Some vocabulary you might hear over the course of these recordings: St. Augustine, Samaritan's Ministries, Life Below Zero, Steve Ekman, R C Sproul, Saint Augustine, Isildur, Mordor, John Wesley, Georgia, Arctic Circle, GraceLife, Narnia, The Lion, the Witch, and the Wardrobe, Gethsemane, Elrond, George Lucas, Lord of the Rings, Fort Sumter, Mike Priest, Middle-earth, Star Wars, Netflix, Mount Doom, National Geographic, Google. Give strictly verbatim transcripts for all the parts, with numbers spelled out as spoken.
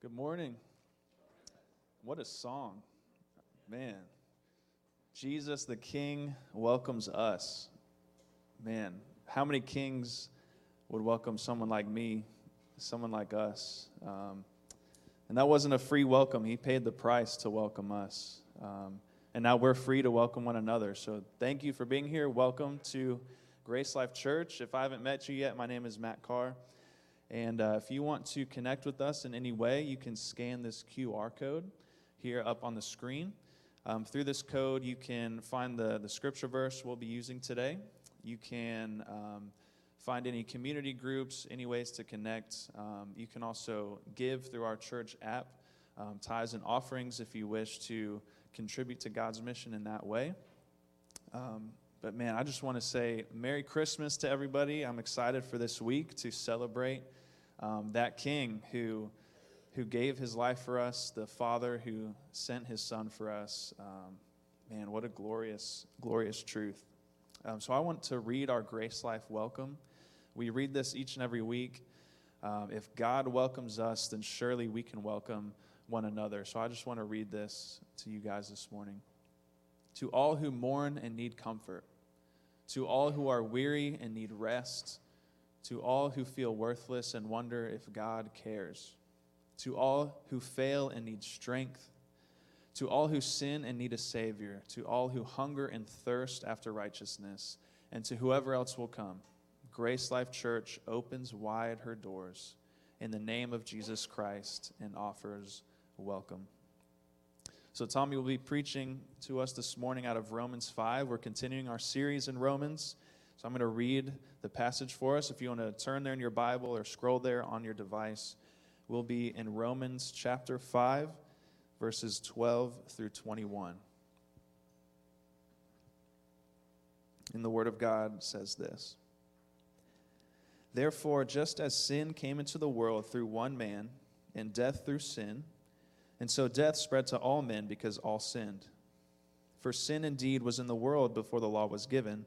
Good morning. What a song. Man. Jesus the King welcomes us. Man, how many kings would welcome someone like me, someone like us? Um, and that wasn't a free welcome. He paid the price to welcome us. Um, and now we're free to welcome one another. So thank you for being here. Welcome to Grace Life Church. If I haven't met you yet, my name is Matt Carr. And uh, if you want to connect with us in any way, you can scan this Q R code here up on the screen. Um, through this code, you can find the, the scripture verse we'll be using today. You can um, find any community groups, any ways to connect. Um, you can also give through our church app, um, tithes and offerings if you wish to contribute to God's mission in that way. Um, But, man, I just want to say Merry Christmas to everybody. I'm excited for this week to celebrate um, that King who who gave his life for us, the Father who sent his Son for us. Um, man, what a glorious, glorious truth. Um, so I want to read our Grace Life welcome. We read this each and every week. Um, if God welcomes us, then surely we can welcome one another. So I just want to read this to you guys this morning. To all who mourn and need comfort, to all who are weary and need rest, to all who feel worthless and wonder if God cares, to all who fail and need strength, to all who sin and need a Savior, to all who hunger and thirst after righteousness, and to whoever else will come, Grace Life Church opens wide her doors in the name of Jesus Christ and offers welcome. So Tommy will be preaching to us this morning out of Romans five. We're continuing our series in Romans. So I'm going to read the passage for us. If you want to turn there in your Bible or scroll there on your device, we'll be in Romans chapter five, verses twelve through twenty-one. And the Word of God says this. Therefore, just as sin came into the world through one man, and death through sin, and so death spread to all men because all sinned. For sin indeed was in the world before the law was given,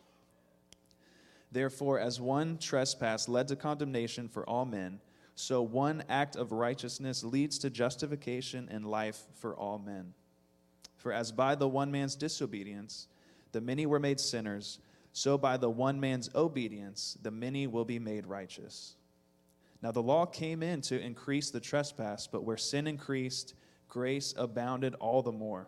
Therefore, as one trespass led to condemnation for all men, so one act of righteousness leads to justification and life for all men. For as by the one man's disobedience, the many were made sinners, so by the one man's obedience, the many will be made righteous. Now the law came in to increase the trespass, but where sin increased, grace abounded all the more,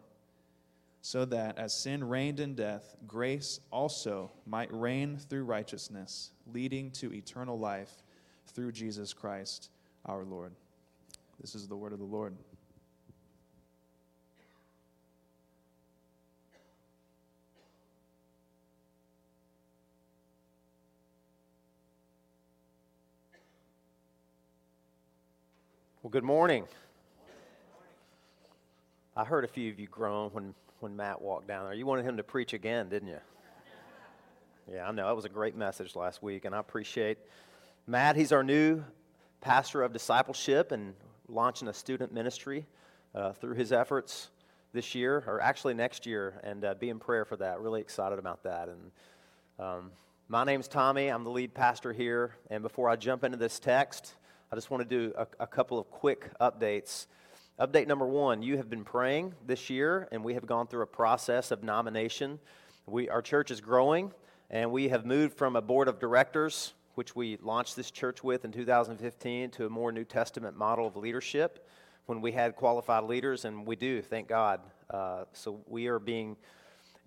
so that as sin reigned in death, grace also might reign through righteousness, leading to eternal life through Jesus Christ our Lord. This is the word of the Lord. Well, good morning. I heard a few of you groan when, when Matt walked down there. You wanted him to preach again, didn't you? Yeah, I know. That was a great message last week, and I appreciate Matt. He's our new pastor of discipleship and launching a student ministry uh, through his efforts this year, or actually next year, and uh, be in prayer for that. Really excited about that. And um, my name's Tommy. I'm the lead pastor here, and before I jump into this text, I just want to do a, a couple of quick updates. Update number one, you have been praying this year, and we have gone through a process of nomination. We, our church is growing, and we have moved from a board of directors, which we launched this church with in two thousand fifteen, to a more New Testament model of leadership when we had qualified leaders, and we do, thank God. Uh, so we are being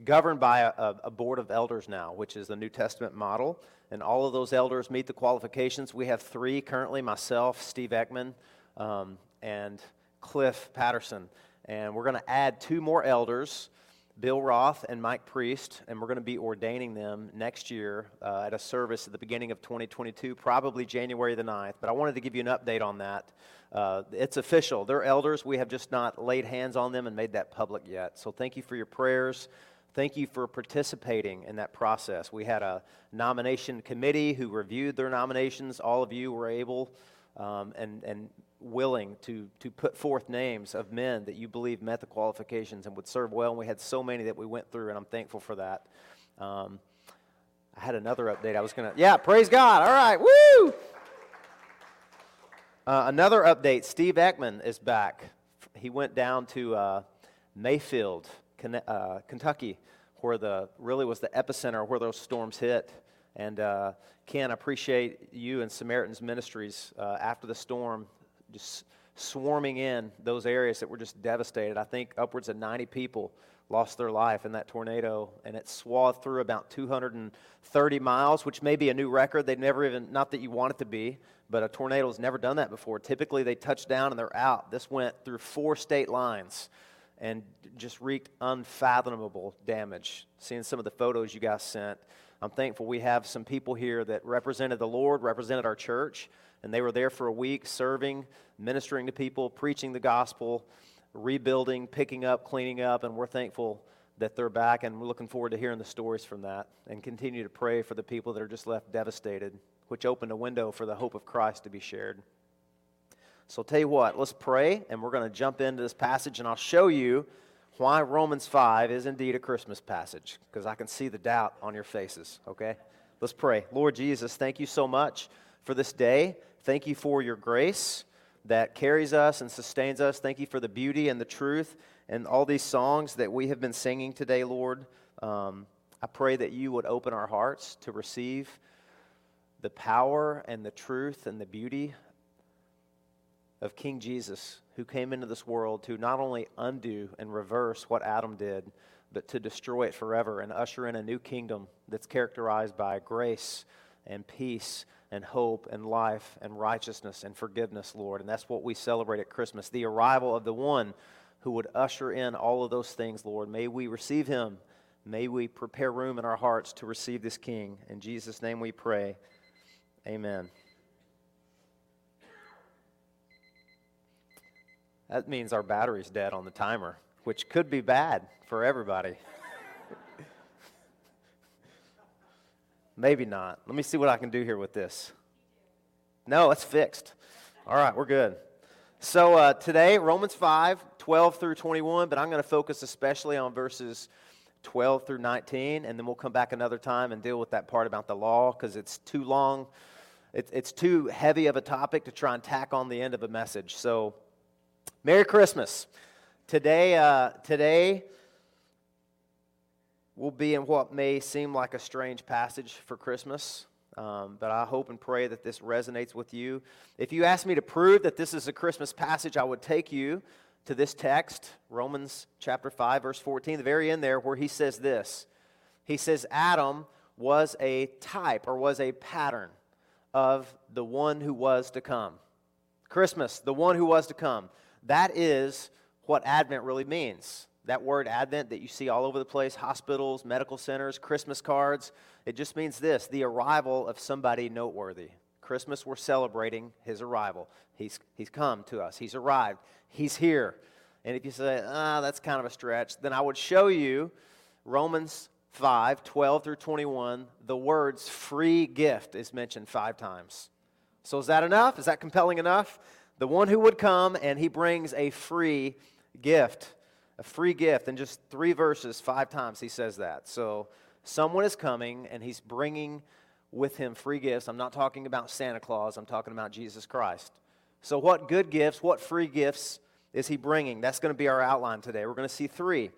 governed by a, a board of elders now, which is the New Testament model, and all of those elders meet the qualifications. We have three currently, myself, Steve Ekman, um, and Cliff Patterson, and we're going to add two more elders, Bill Roth and Mike Priest, and we're going to be ordaining them next year uh, at a service at the beginning of twenty twenty-two, probably January the ninth, but I wanted to give you an update on that. Uh, it's official. They're elders. We have just not laid hands on them and made that public yet, so thank you for your prayers. Thank you for participating in that process. We had a nomination committee who reviewed their nominations. All of you were able um, and and willing to to put forth names of men that you believe met the qualifications and would serve well, and we had so many that we went through, and I'm thankful for that. Um, I had another update I was going to, yeah, praise God, all right, woo! Uh, another update, Steve Ekman is back. He went down to uh, Mayfield, uh, Kentucky, where the really was the epicenter where those storms hit. And uh, Ken, I appreciate you and Samaritan's Ministries uh, after the storm, just swarming in those areas that were just devastated. I think upwards of ninety people lost their life in that tornado, and it swathed through about two hundred thirty miles, which may be a new record. They never even, not that you want it to be, but a tornado's never done that before. Typically, they touch down and they're out. This went through four state lines and just wreaked unfathomable damage. Seeing some of the photos you guys sent, I'm thankful we have some people here that represented the Lord, represented our church, and they were there for a week serving, ministering to people, preaching the gospel, rebuilding, picking up, cleaning up, and we're thankful that they're back, and we're looking forward to hearing the stories from that and continue to pray for the people that are just left devastated, which opened a window for the hope of Christ to be shared. So I'll tell you what, let's pray, and we're going to jump into this passage, and I'll show you why Romans five is indeed a Christmas passage, because I can see the doubt on your faces, okay? Let's pray. Lord Jesus, thank you so much for this day. Thank you for your grace that carries us and sustains us. Thank you for the beauty and the truth and all these songs that we have been singing today, Lord. Um, I pray that you would open our hearts to receive the power and the truth and the beauty of King Jesus, who came into this world to not only undo and reverse what Adam did, but to destroy it forever and usher in a new kingdom that's characterized by grace and peace and hope and life and righteousness and forgiveness, Lord. And that's what we celebrate at Christmas, the arrival of the one who would usher in all of those things, Lord. May we receive him. May we prepare room in our hearts to receive this King. In Jesus' name we pray. Amen. That means our battery's dead on the timer, which could be bad for everybody. Maybe not. Let me see what I can do here with this. No, it's fixed. All right, we're good. So uh, today, Romans five, twelve through twenty-one, but I'm going to focus especially on verses twelve through nineteen, and then we'll come back another time and deal with that part about the law, because it's too long. It, it's too heavy of a topic to try and tack on the end of a message. So, Merry Christmas. Today, uh, today... We'll be in what may seem like a strange passage for Christmas, um, but I hope and pray that this resonates with you. If you ask me to prove that this is a Christmas passage, I would take you to this text, Romans chapter five, verse fourteen, the very end there, where he says this. He says, Adam was a type or was a pattern of the one who was to come. Christmas, the one who was to come. That is what Advent really means. That word Advent that you see all over the place, hospitals, medical centers, Christmas cards, it just means this, the arrival of somebody noteworthy. Christmas, we're celebrating his arrival. He's he's come to us. He's arrived. He's here. And if you say, ah, that's kind of a stretch, then I would show you Romans five, twelve through twenty-one, the words free gift is mentioned five times. So is that enough? Is that compelling enough? The one who would come, and he brings a free gift. A free gift. In just three verses, five times he says that. So someone is coming, and he's bringing with him free gifts. I'm not talking about Santa Claus. I'm talking about Jesus Christ. So what good gifts, what free gifts is he bringing? That's going to be our outline today. We're going to see three.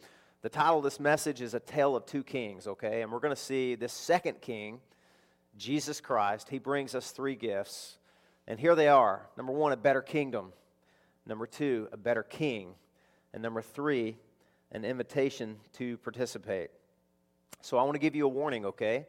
The title of this message is A Tale of Two Kings, okay? And we're going to see this second king, Jesus Christ. He brings us three gifts, and here they are. Number one, a better kingdom. Number two, a better king. And number three, an invitation to participate. So I want to give you a warning, okay?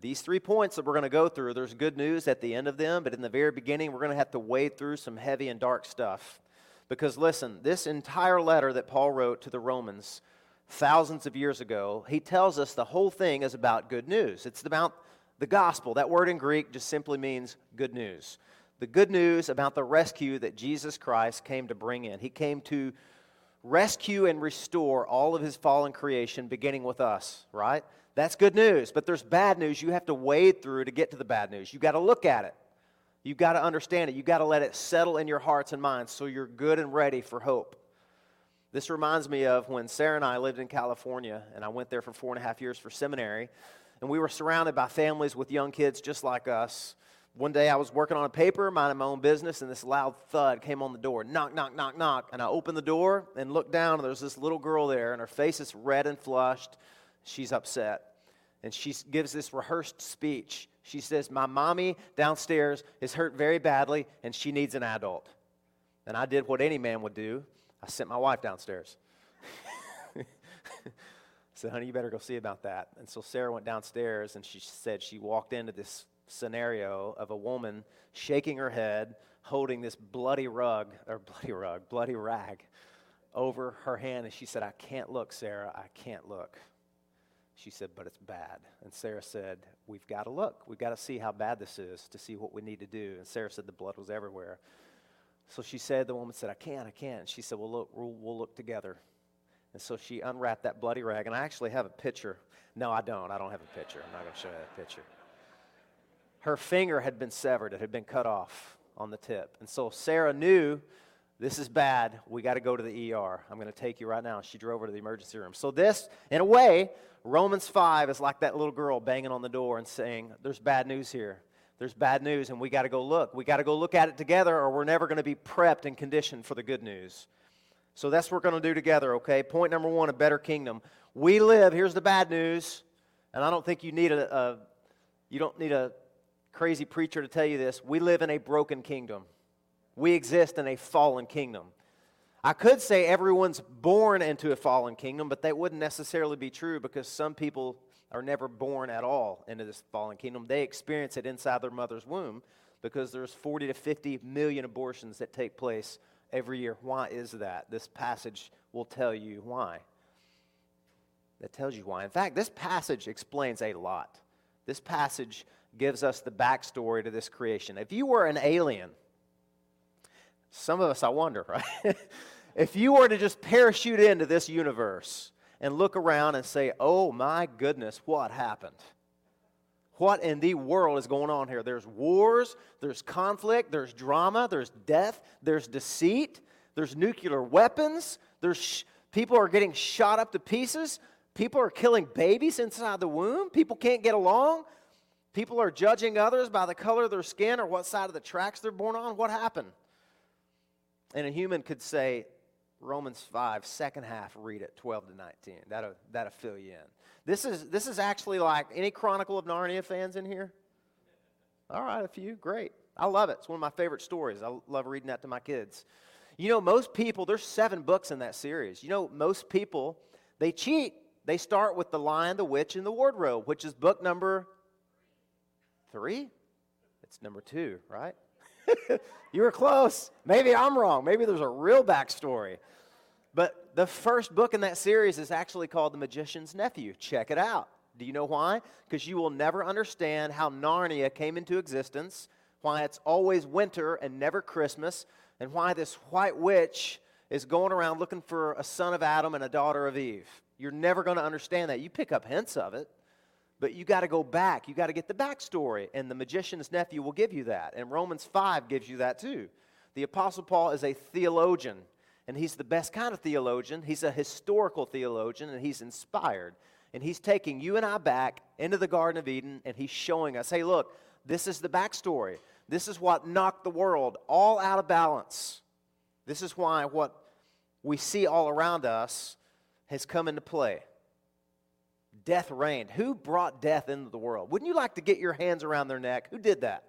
These three points that we're going to go through, there's good news at the end of them, but in the very beginning, we're going to have to wade through some heavy and dark stuff. Because listen, this entire letter that Paul wrote to the Romans thousands of years ago, he tells us the whole thing is about good news. It's about the gospel. That word in Greek just simply means good news. The good news about the rescue that Jesus Christ came to bring in. He came to rescue and restore all of his fallen creation, beginning with us, right? That's good news, but there's bad news you have to wade through to get to the bad news. You've got to look at it. You've got to understand it. You've got to let it settle in your hearts and minds so you're good and ready for hope. This reminds me of when Sarah and I lived in California, and I went there for four and a half years for seminary, and we were surrounded by families with young kids just like us. One day I was working on a paper, minding my own business, and this loud thud came on the door. Knock, knock, knock, knock. And I opened the door and looked down, and there's this little girl there, and her face is red and flushed. She's upset. And she gives this rehearsed speech. She says, "My mommy downstairs is hurt very badly, and she needs an adult." And I did what any man would do. I sent my wife downstairs. I said, "Honey, you better go see about that." And so Sarah went downstairs, and she said she walked into this scenario of a woman shaking her head, holding this bloody rug, or bloody rug, bloody rag over her hand. And she said, "I can't look, Sarah, I can't look." She said, "But it's bad." And Sarah said, "We've got to look. We've got to see how bad this is to see what we need to do." And Sarah said the blood was everywhere. So she said, the woman said, "I can't, I can't." And she said, "Well, look, we'll, we'll look together." And so she unwrapped that bloody rag. And I actually have a picture. No, I don't. I don't have a picture. I'm not going to show you that picture. Her finger had been severed. It had been cut off on the tip. And so Sarah knew, this is bad. We got to go to the E R. I'm going to take you right now. She drove her to the emergency room. So this, in a way, Romans five is like that little girl banging on the door and saying, there's bad news here. There's bad news, and we got to go look. We got to go look at it together, or we're never going to be prepped and conditioned for the good news. So that's what we're going to do together, okay? Point number one, a better kingdom. We live, here's the bad news, and I don't think you need a, a you don't need a crazy preacher to tell you this. We live in a broken kingdom. We exist in a fallen kingdom. I could say everyone's born into a fallen kingdom, but that wouldn't necessarily be true because some people are never born at all into this fallen kingdom. They experience it inside their mother's womb because there's forty to fifty million abortions that take place every year. Why is that? This passage will tell you why. That tells you why. In fact, this passage explains a lot. This passage gives us the backstory to this creation. If you were an alien, some of us, I wonder, right? If you were to just parachute into this universe and look around and say, oh my goodness, what happened? What in the world is going on here? There's wars, there's conflict, there's drama, there's death, there's deceit, there's nuclear weapons, there's sh- people are getting shot up to pieces, people are killing babies inside the womb, people can't get along. People are judging others by the color of their skin or what side of the tracks they're born on. What happened? And a human could say, Romans five, second half, read it, twelve to nineteen. That'll, that'll fill you in. This is, this is actually like, any Chronicle of Narnia fans in here? All right, a few. Great. I love it. It's one of my favorite stories. I love reading that to my kids. You know, most people, there's seven books in that series. You know, most people, they cheat. They start with The Lion, the Witch, and the Wardrobe, which is book number... Three? It's number two, right? You were close. Maybe I'm wrong. Maybe there's a real backstory. But the first book in that series is actually called The Magician's Nephew. Check it out. Do you know why? Because you will never understand how Narnia came into existence, why it's always winter and never Christmas, and why this white witch is going around looking for a son of Adam and a daughter of Eve. You're never going to understand that. You pick up hints of it. But you got to go back. You got to get the backstory, and The Magician's Nephew will give you that. And Romans five gives you that too. The Apostle Paul is a theologian, and he's the best kind of theologian. He's a historical theologian, and he's inspired. And he's taking you and I back into the Garden of Eden, and he's showing us, hey, look, this is the backstory. This is what knocked the world all out of balance. This is why what we see all around us has come into play. Death reigned. Who brought death into the world? Wouldn't you like to get your hands around their neck? Who did that?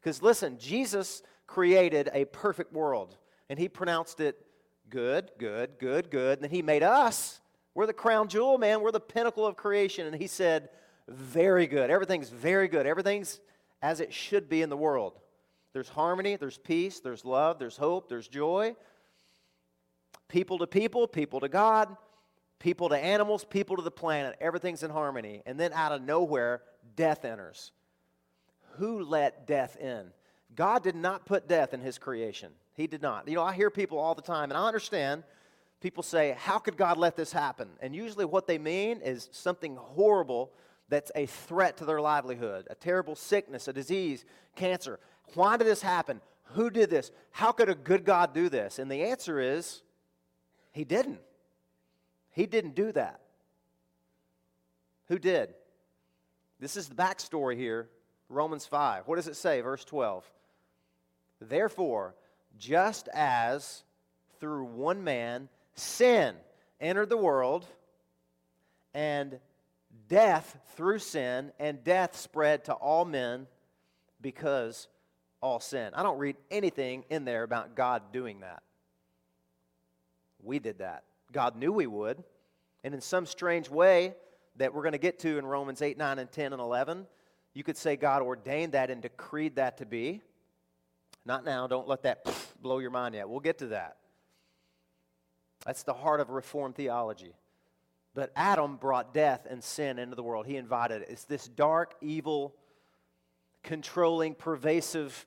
Because listen, Jesus created a perfect world, and he pronounced it good, good, good, good, and then he made us We're the crown jewel, man. We're the pinnacle of creation. And he said, very good. Everything's very good. Everything's as it should be in the world. There's harmony. There's peace. There's love. There's hope. There's joy. People to people. People to God. People to animals. People to the planet. Everything's in harmony. And then out of nowhere, death enters. Who let death in? God did not put death in his creation. He did not. You know, I hear people all the time, and I understand. People say, how could God let this happen? And usually what they mean is something horrible that's a threat to their livelihood, a terrible sickness, a disease, cancer. Why did this happen? Who did this? How could a good God do this? And the answer is, he didn't. He didn't do that. Who did? This is the backstory here, Romans five. What does it say? Verse twelve. Therefore, just as through one man, sin entered the world, and death through sin, and death spread to all men because all sin. I don't read anything in there about God doing that. We did that. God knew we would. And in some strange way that we're going to get to in Romans eight, nine, and ten, and eleven, you could say God ordained that and decreed that to be. Not now. Don't let that blow your mind yet. We'll get to that. That's the heart of Reformed theology. But Adam brought death and sin into the world. He invited it. It's this dark, evil, controlling, pervasive,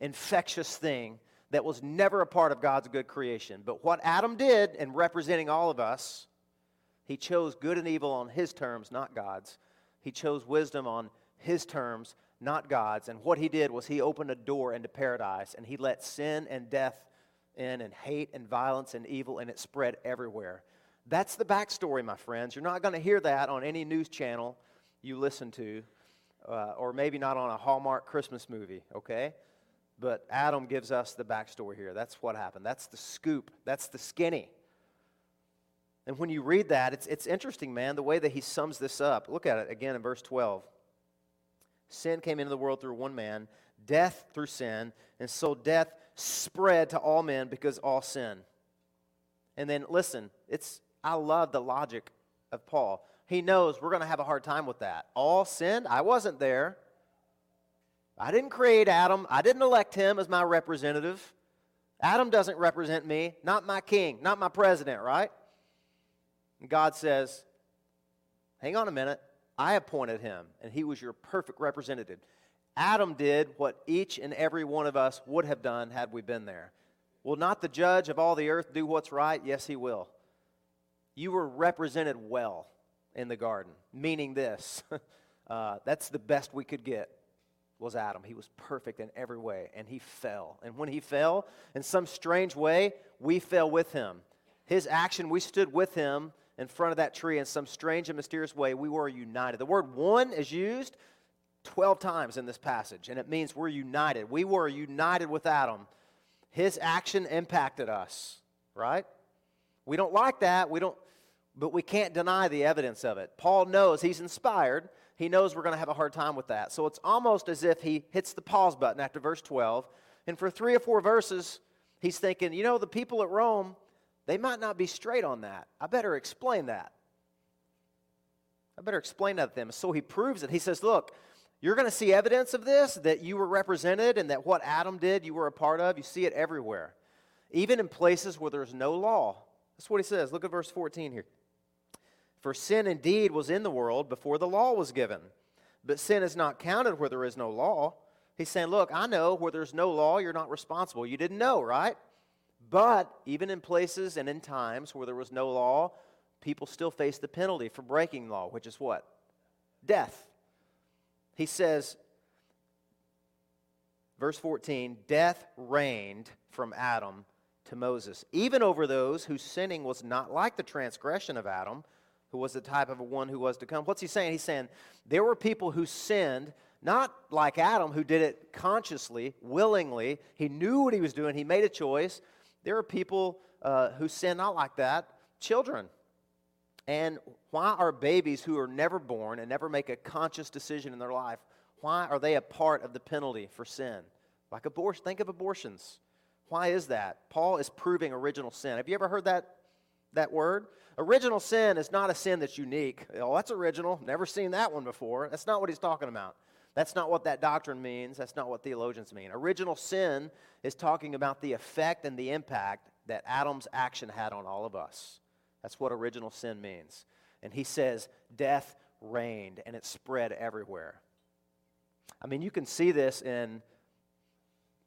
infectious thing that was never a part of God's good creation. But what Adam did, and representing all of us, he chose good and evil on his terms, not God's. He chose wisdom on his terms, not God's. And what he did was he opened a door into paradise, and he let sin and death in, and hate and violence and evil, and it spread everywhere. That's the backstory, my friends. You're not going to hear that on any news channel you listen to, uh, or maybe not on a Hallmark Christmas movie, okay? But Adam gives us the backstory here. That's what happened. That's the scoop. That's the skinny. And when you read that, it's, it's interesting, man, the way that he sums this up. Look at it again in verse twelve. Sin came into the world through one man, death through sin, and so death spread to all men because all sin. And then listen, it's I love the logic of Paul. He knows we're going to have a hard time with that. All sin? I wasn't there. I didn't create Adam. I didn't elect him as my representative. Adam doesn't represent me, not my king, not my president, right? And God says, hang on a minute. I appointed him, and he was your perfect representative. Adam did what each and every one of us would have done had we been there. Will not the judge of all the earth do what's right? Yes, he will. You were represented well in the garden, meaning this. uh, that's the best we could get was Adam. He was perfect in every way, and he fell. And when he fell, in some strange way, we fell with him. His action, we stood with him in front of that tree in some strange and mysterious way. We were united. The word one is used twelve times in this passage, and it means we're united. We were united with Adam. His action impacted us, right? We don't like that. We don't, but we can't deny the evidence of it. Paul knows he's inspired. He knows we're going to have a hard time with that. So it's almost as if he hits the pause button after verse twelve, and for three or four verses, he's thinking, you know, the people at Rome, they might not be straight on that. I better explain that. I better explain that to them. So he proves it. He says, look, you're going to see evidence of this, that you were represented and that what Adam did you were a part of. You see it everywhere, even in places where there's no law. That's what he says. Look at verse fourteen here. For sin indeed was in the world before the law was given, but sin is not counted where there is no law. He's saying, look, I know where there's no law, you're not responsible. You didn't know, right? But even in places and in times where there was no law, people still face the penalty for breaking law, which is what? Death. He says, verse fourteen, death reigned from Adam to Moses, even over those whose sinning was not like the transgression of Adam, who was the type of one who was to come. What's he saying? He's saying there were people who sinned, not like Adam, who did it consciously, willingly. He knew what he was doing. He made a choice. There are people uh, who sin not like that, children. And why are babies who are never born and never make a conscious decision in their life, why are they a part of the penalty for sin? Like abortion, think of abortions. Why is that? Paul is proving original sin. Have you ever heard that that word. Original sin is not a sin that's unique. Oh, that's original. Never seen that one before. That's not what he's talking about. That's not what that doctrine means. That's not what theologians mean. Original sin is talking about the effect and the impact that Adam's action had on all of us. That's what original sin means. And he says, death reigned, and it spread everywhere. I mean, you can see this in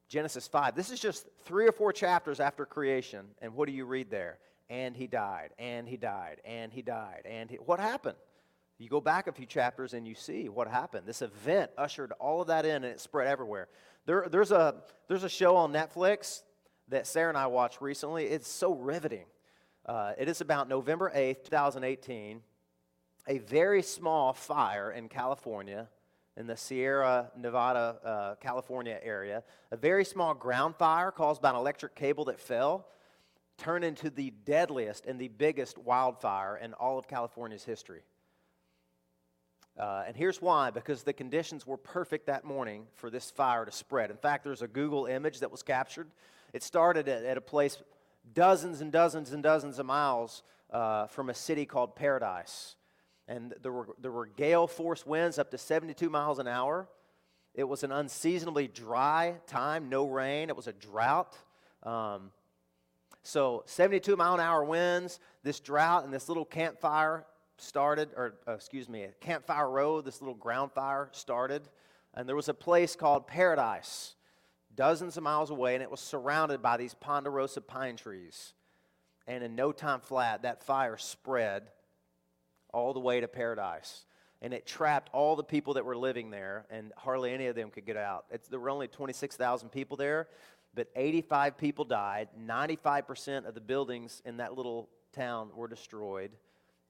Genesis five. This is just three or four chapters after creation, and what do you read there? And he died, and he died, and he died, and he... What happened? You go back a few chapters, and you see what happened. This event ushered all of that in, and it spread everywhere. There, there's a, there's a show on Netflix that Sarah and I watched recently. It's so riveting. Uh, it is about November eighth, twenty eighteen, a very small fire in California, in the Sierra Nevada, uh, California area. A very small ground fire caused by an electric cable that fell turned into the deadliest and the biggest wildfire in all of California's history. Uh, and here's why, because the conditions were perfect that morning for this fire to spread. In fact, there's a Google image that was captured. It started at, at a place dozens and dozens and dozens of miles uh, from a city called Paradise. And there were, there were gale force winds up to seventy-two miles an hour. It was an unseasonably dry time, no rain. It was a drought. Um, so seventy-two mile an hour winds, this drought, and this little campfire started, or uh, excuse me, a campfire road, this little ground fire started. And there was a place called Paradise, dozens of miles away, and it was surrounded by these ponderosa pine trees. And in no time flat, that fire spread all the way to Paradise. And it trapped all the people that were living there, and hardly any of them could get out. It's, there were only twenty-six thousand people there, but eighty-five people died. ninety-five percent of the buildings in that little town were destroyed.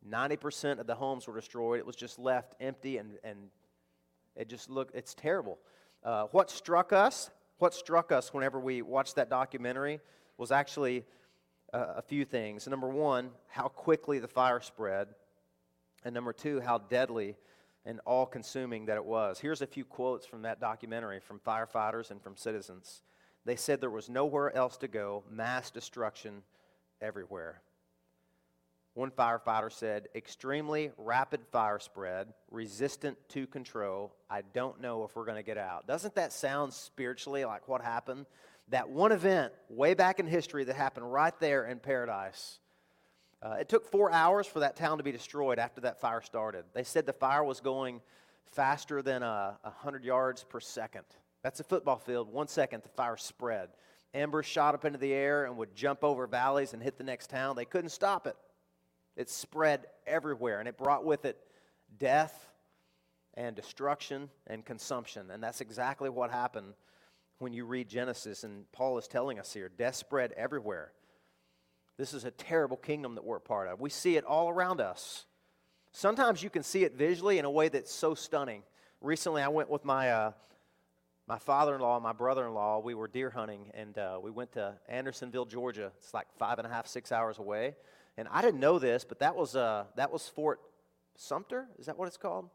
ninety percent of the homes were destroyed. It was just left empty, and, and it just looked, it's terrible. Uh, what struck us, what struck us whenever we watched that documentary was actually uh, a few things. Number one, how quickly the fire spread. And number two, how deadly and all-consuming that it was. Here's a few quotes from that documentary from firefighters and from citizens. They said there was nowhere else to go, mass destruction everywhere. One firefighter said, extremely rapid fire spread, resistant to control. I don't know if we're going to get out. Doesn't that sound spiritually like what happened? That one event way back in history that happened right there in Paradise. Uh, it took four hours for that town to be destroyed after that fire started. They said the fire was going faster than uh, one hundred yards per second. That's a football field. One second, the fire spread. Embers shot up into the air and would jump over valleys and hit the next town. They couldn't stop it. It spread everywhere, and it brought with it death and destruction and consumption. And that's exactly what happened when you read Genesis, and Paul is telling us here. Death spread everywhere. This is a terrible kingdom that we're a part of. We see it all around us. Sometimes you can see it visually in a way that's so stunning. Recently, I went with my uh, my father-in-law and my brother-in-law. We were deer hunting, and uh, we went to Andersonville, Georgia. It's like five and a half, six hours away. And I didn't know this, but that was uh, that was Fort Sumter. Is that what it's called?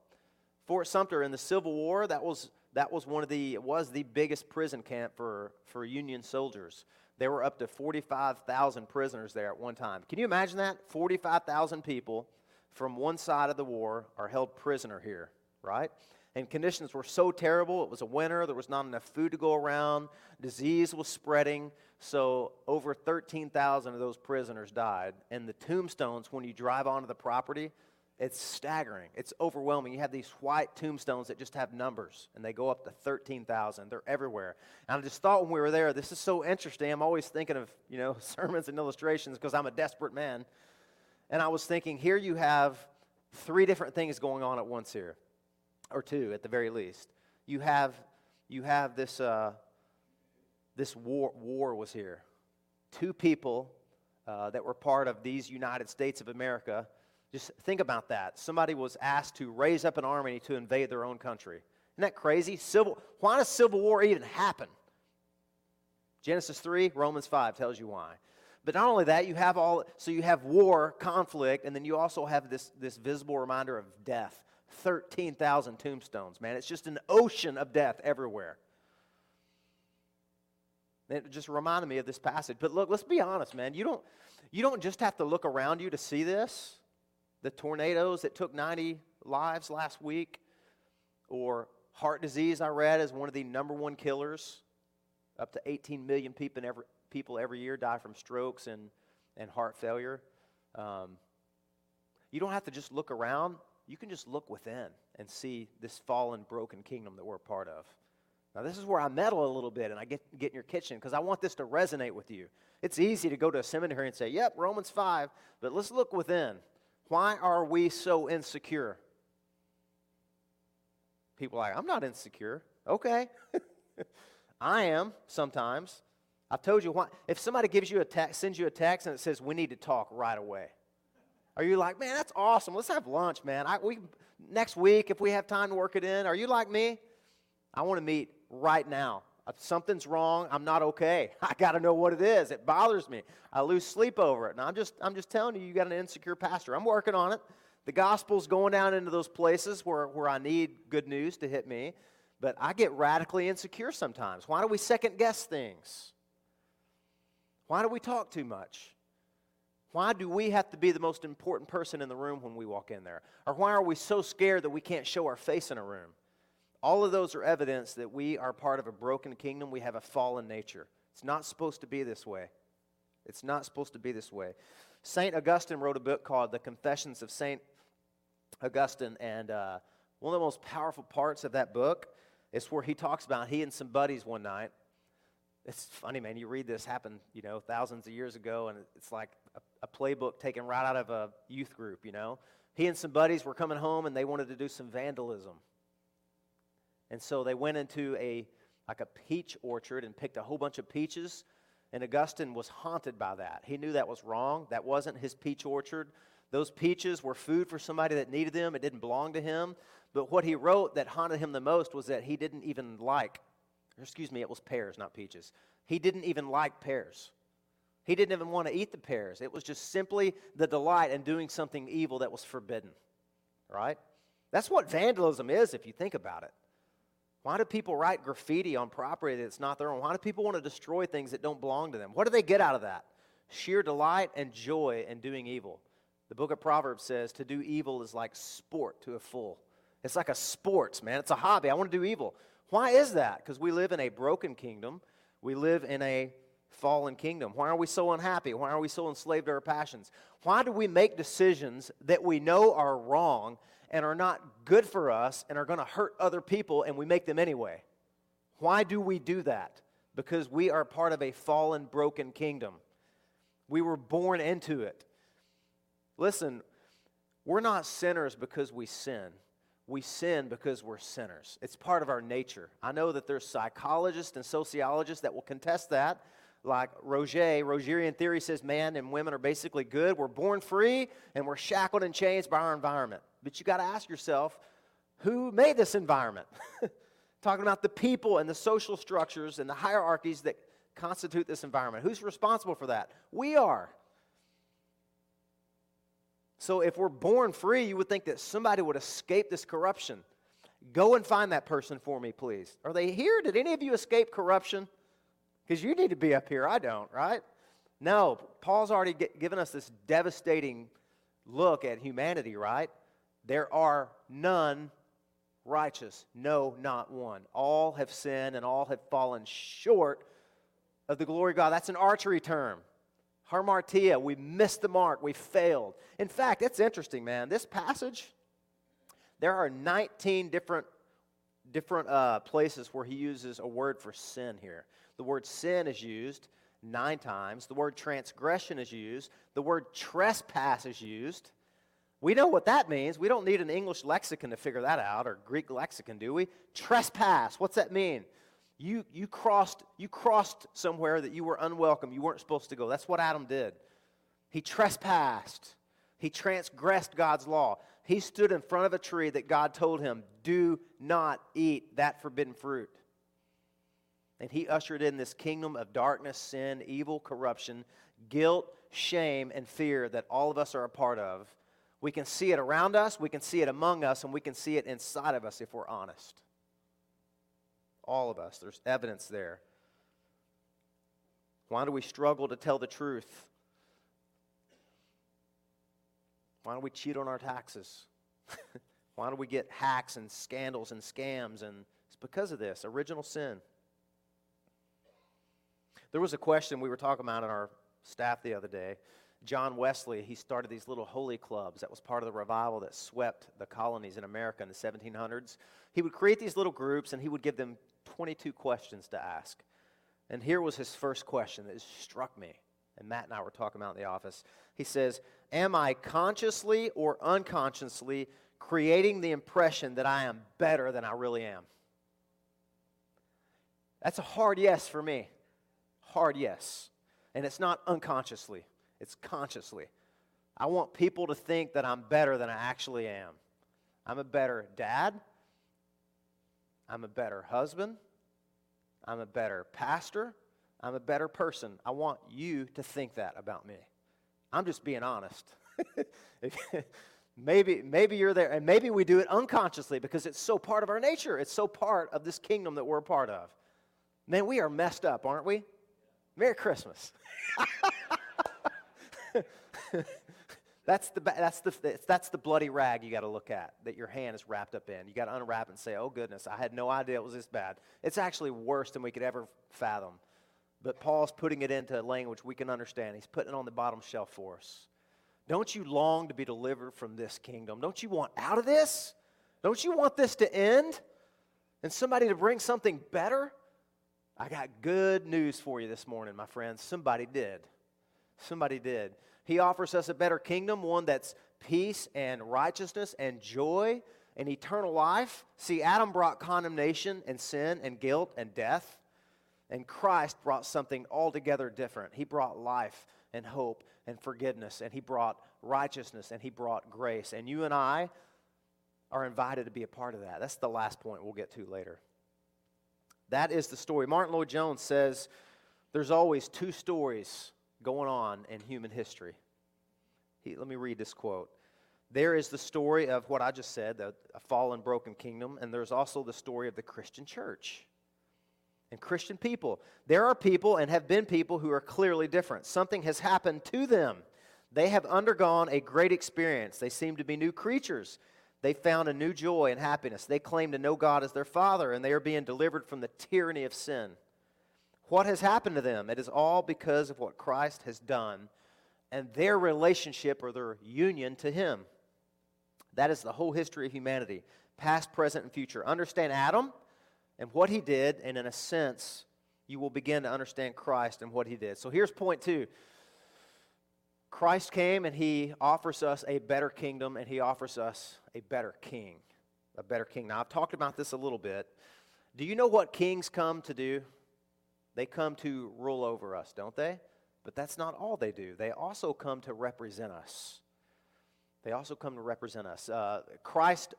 Fort Sumter in the Civil War. That was that was one of the was the biggest prison camp for for Union soldiers. There were up to forty-five thousand prisoners there at one time. Can you imagine that? forty-five thousand people from one side of the war are held prisoner here, right? And conditions were so terrible. It was a winter. There was not enough food to go around. Disease was spreading. So over thirteen thousand of those prisoners died. And the tombstones, when you drive onto the property, it's staggering. It's overwhelming. You have these white tombstones that just have numbers, and they go up to thirteen thousand. They're everywhere. And I just thought when we were there, this is so interesting. I'm always thinking of, you know, sermons and illustrations because I'm a desperate man. And I was thinking, here you have three different things going on at once here, or two at the very least. You have you have this uh, this war. War was here. Two people uh, that were part of these United States of America. Just think about that. Somebody was asked to raise up an army to invade their own country. Isn't that crazy? Civil. Why does civil war even happen? Genesis three, Romans five tells you why. But not only that, you have all. So you have war, conflict, and then you also have this, this visible reminder of death. thirteen thousand tombstones, man. It's just an ocean of death everywhere. It just reminded me of this passage. But look, let's be honest, man. You don't, you don't just have to look around you to see this. The tornadoes that took ninety lives last week, or heart disease, I read, is one of the number one killers. Up to eighteen million people every, people every year die from strokes and, and heart failure. Um, you don't have to just look around. You can just look within and see this fallen, broken kingdom that we're a part of. Now, this is where I meddle a little bit, and I get, get in your kitchen, because I want this to resonate with you. It's easy to go to a seminary and say, yep, Romans five, but let's look within. Why are we so insecure? People are like, I'm not insecure. Okay. I am sometimes. I've told you why. If somebody gives you a text, sends you a text, and it says, we need to talk right away. Are you like, man, that's awesome. Let's have lunch, man. I, we next week, if we have time to work it in. Are you like me? I want to meet right now. If something's wrong, I'm not okay. I got to know what it is. It bothers me. I lose sleep over it. And I'm just, I'm just telling you, you got an insecure pastor. I'm working on it. The gospel's going down into those places where, where I need good news to hit me. But I get radically insecure sometimes. Why do we second guess things? Why do we talk too much? Why do we have to be the most important person in the room when we walk in there? Or why are we so scared that we can't show our face in a room? All of those are evidence that we are part of a broken kingdom. We have a fallen nature. It's not supposed to be this way. It's not supposed to be this way. Saint Augustine wrote a book called The Confessions of Saint Augustine, and uh, one of the most powerful parts of that book is where he talks about he and some buddies one night. It's funny, man. You read this happen, you know, thousands of years ago, and it's like a, a playbook taken right out of a youth group, you know. He and some buddies were coming home, and they wanted to do some vandalism. And so they went into a like a peach orchard and picked a whole bunch of peaches, and Augustine was haunted by that. He knew that was wrong. That wasn't his peach orchard. Those peaches were food for somebody that needed them. It didn't belong to him. But what he wrote that haunted him the most was that he didn't even like, or excuse me, it was pears, not peaches. He didn't even like pears. He didn't even want to eat the pears. It was just simply the delight in doing something evil that was forbidden, right? That's what vandalism is if you think about it. Why do people write graffiti on property that's not their own? Why do people want to destroy things that don't belong to them? What do they get out of that? Sheer delight and joy in doing evil. The book of Proverbs says to do evil is like sport to a fool. It's like a sports, man. It's a hobby. I want to do evil. Why is that? Because we live in a broken kingdom. We live in a fallen kingdom. Why are we so unhappy? Why are we so enslaved to our passions? Why do we make decisions that we know are wrong and are not good for us and are going to hurt other people, and we make them anyway? Why do we do that? Because we are part of a fallen, broken kingdom. We were born into it. Listen, we're not sinners because we sin. We sin because we're sinners. It's part of our nature. I know that there's psychologists and sociologists that will contest that, like Roger. Rogerian theory says man and women are basically good. We're born free, and we're shackled and chains by our environment. But you got to ask yourself, who made this environment? Talking about the people and the social structures and the hierarchies that constitute this environment. Who's responsible for that? We are. So if we're born free, you would think that somebody would escape this corruption. Go and find that person for me, please. Are they here? Did any of you escape corruption? Because you need to be up here. I don't, right? No, Paul's already given us this devastating look at humanity, right? There are none righteous, no, not one. All have sinned and all have fallen short of the glory of God. That's an archery term. Hamartia, we missed the mark, we failed. In fact, it's interesting, man. This passage, there are nineteen different different uh, places where he uses a word for sin here. The word sin is used nine times. The word transgression is used. The word trespass is used. We know what that means. We don't need an English lexicon to figure that out, or Greek lexicon, do we? Trespass, what's that mean? You you crossed you crossed somewhere that you were unwelcome. You weren't supposed to go. That's what Adam did. He trespassed. He transgressed God's law. He stood in front of a tree that God told him, do not eat that forbidden fruit. And he ushered in this kingdom of darkness, sin, evil, corruption, guilt, shame, and fear that all of us are a part of. We can see it around us, we can see it among us, and we can see it inside of us if we're honest. All of us. There's evidence there. Why do we struggle to tell the truth? Why do we cheat on our taxes? Why do we get hacks and scandals and scams? And it's because of this, original sin. There was a question we were talking about in our staff the other day. John Wesley, he started these little holy clubs. That was part of the revival that swept the colonies in America in the seventeen hundreds. He would create these little groups, and he would give them twenty-two questions to ask. And here was his first question that struck me, and Matt and I were talking about in the office. He says, am I consciously or unconsciously creating the impression that I am better than I really am? That's a hard yes for me. Hard yes. And it's not unconsciously. It's consciously. I want people to think that I'm better than I actually am. I'm a better dad. I'm a better husband. I'm a better pastor. I'm a better person. I want you to think that about me. I'm just being honest. Maybe, maybe you're there, and maybe we do it unconsciously because it's so part of our nature. It's so part of this kingdom that we're a part of. Man, we are messed up, aren't we? Merry Christmas. That's the that's the that's the bloody rag you got to look at that your hand is wrapped up in. You got to unwrap it and say, "Oh goodness, I had no idea it was this bad." It's actually worse than we could ever fathom. But Paul's putting it into language we can understand. He's putting it on the bottom shelf for us. Don't you long to be delivered from this kingdom? Don't you want out of this? Don't you want this to end? And somebody to bring something better? I got good news for you this morning, my friends. Somebody did. Somebody did. He offers us a better kingdom, one that's peace and righteousness and joy and eternal life. See, Adam brought condemnation and sin and guilt and death, and Christ brought something altogether different. He brought life and hope and forgiveness, and he brought righteousness, and he brought grace. And you and I are invited to be a part of that. That's the last point we'll get to later. That is the story. Martin Lloyd-Jones says there's always two stories going on in human history. He, let me read this quote. There is the story of what I just said, the, a fallen, broken kingdom, and there's also the story of the Christian church and Christian people. There are people and have been people who are clearly different. Something has happened to them. They have undergone a great experience. They seem to be new creatures. They found a new joy and happiness. They claim to know God as their Father, and they are being delivered from the tyranny of sin. What has happened to them? It is all because of what Christ has done and their relationship or their union to Him. That is the whole history of humanity, past, present, and future. Understand Adam and what he did, and in a sense, you will begin to understand Christ and what He did. So here's point two. Christ came and He offers us a better kingdom, and He offers us a better king, a better king. Now, I've talked about this a little bit. Do you know what kings come to do? They come to rule over us, don't they? But that's not all they do. They also come to represent us. They also come to represent us. Uh, Christ's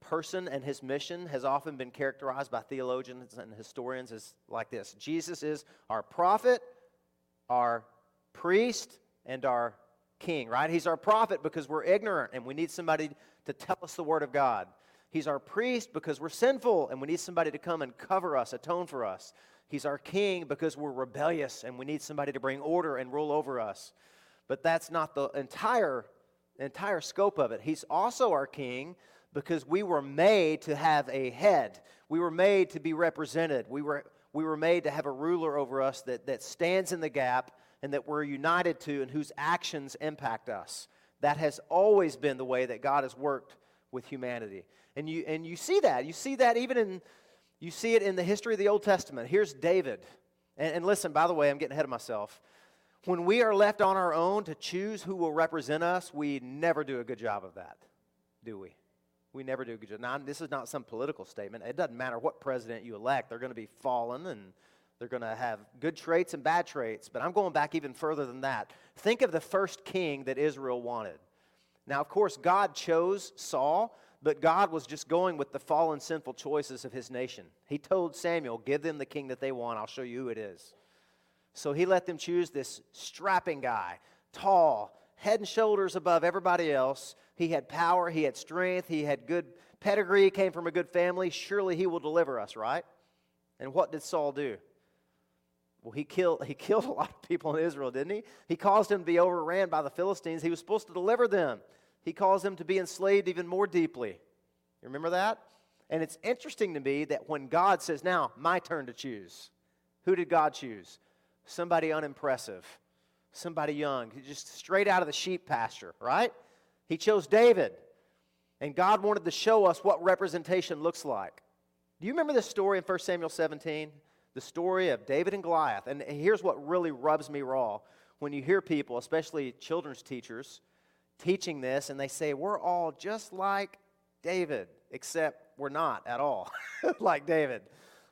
person and His mission has often been characterized by theologians and historians as like this. Jesus is our prophet, our priest, and our king, right? He's our prophet because we're ignorant and we need somebody to tell us the word of God. He's our priest because we're sinful and we need somebody to come and cover us, atone for us. He's our king because we're rebellious and we need somebody to bring order and rule over us. But that's not the entire, entire scope of it. He's also our king because we were made to have a head. We were made to be represented. We were, we were made to have a ruler over us that, that stands in the gap and that we're united to and whose actions impact us. That has always been the way that God has worked with humanity. And you and you see that. You see that even in, you see it in the history of the Old Testament. Here's David. And, and listen, by the way, I'm getting ahead of myself. When we are left on our own to choose who will represent us, we never do a good job of that, do we? We never do a good job. Now, this is not some political statement. It doesn't matter what president you elect. They're going to be fallen, and they're going to have good traits and bad traits. But I'm going back even further than that. Think of the first king that Israel wanted. Now, of course, God chose Saul, but God was just going with the fallen, sinful choices of his nation. He told Samuel, give them the king that they want. I'll show you who it is. So he let them choose this strapping guy, tall, head and shoulders above everybody else. He had power. He had strength. He had good pedigree, came from a good family. Surely he will deliver us, right? And what did Saul do? Well, he killed he killed a lot of people in Israel, didn't he? He caused them to be overran by the Philistines. He was supposed to deliver them. He caused them to be enslaved even more deeply. You remember that? And it's interesting to me that when God says, now, my turn to choose, who did God choose? Somebody unimpressive, somebody young, just straight out of the sheep pasture, right? He chose David, and God wanted to show us what representation looks like. Do you remember the story in First Samuel seventeen? The story of David and Goliath. And here's what really rubs me raw when you hear people, especially children's teachers, teaching this, and they say, we're all just like David, except we're not at all like David.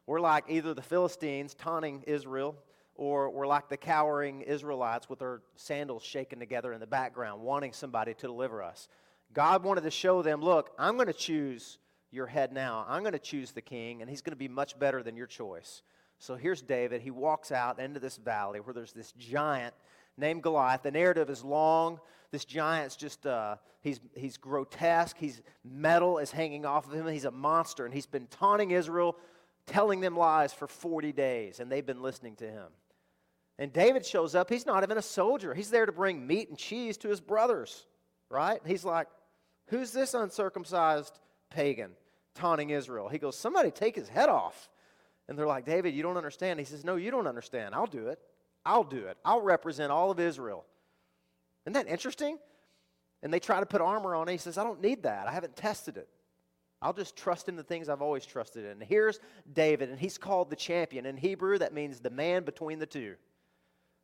We're like either the Philistines taunting Israel, or we're like the cowering Israelites with their sandals shaken together in the background, wanting somebody to deliver us. God wanted to show them, look, I'm going to choose your head now. I'm going to choose the king, and he's going to be much better than your choice. So here's David. He walks out into this valley where there's this giant named Goliath. The narrative is long. This giant's just, uh, he's he's grotesque. He's metal is hanging off of him. He's a monster, and he's been taunting Israel, telling them lies for forty days, and they've been listening to him. And David shows up. He's not even a soldier. He's there to bring meat and cheese to his brothers, right? He's like, who's this uncircumcised pagan taunting Israel? He goes, somebody take his head off. And they're like, David, you don't understand. He says, no, you don't understand. I'll do it. I'll do it. I'll represent all of Israel. Isn't that interesting? And they try to put armor on it. He says, I don't need that. I haven't tested it. I'll just trust in the things I've always trusted in. And here's David, and he's called the champion. In Hebrew, that means the man between the two.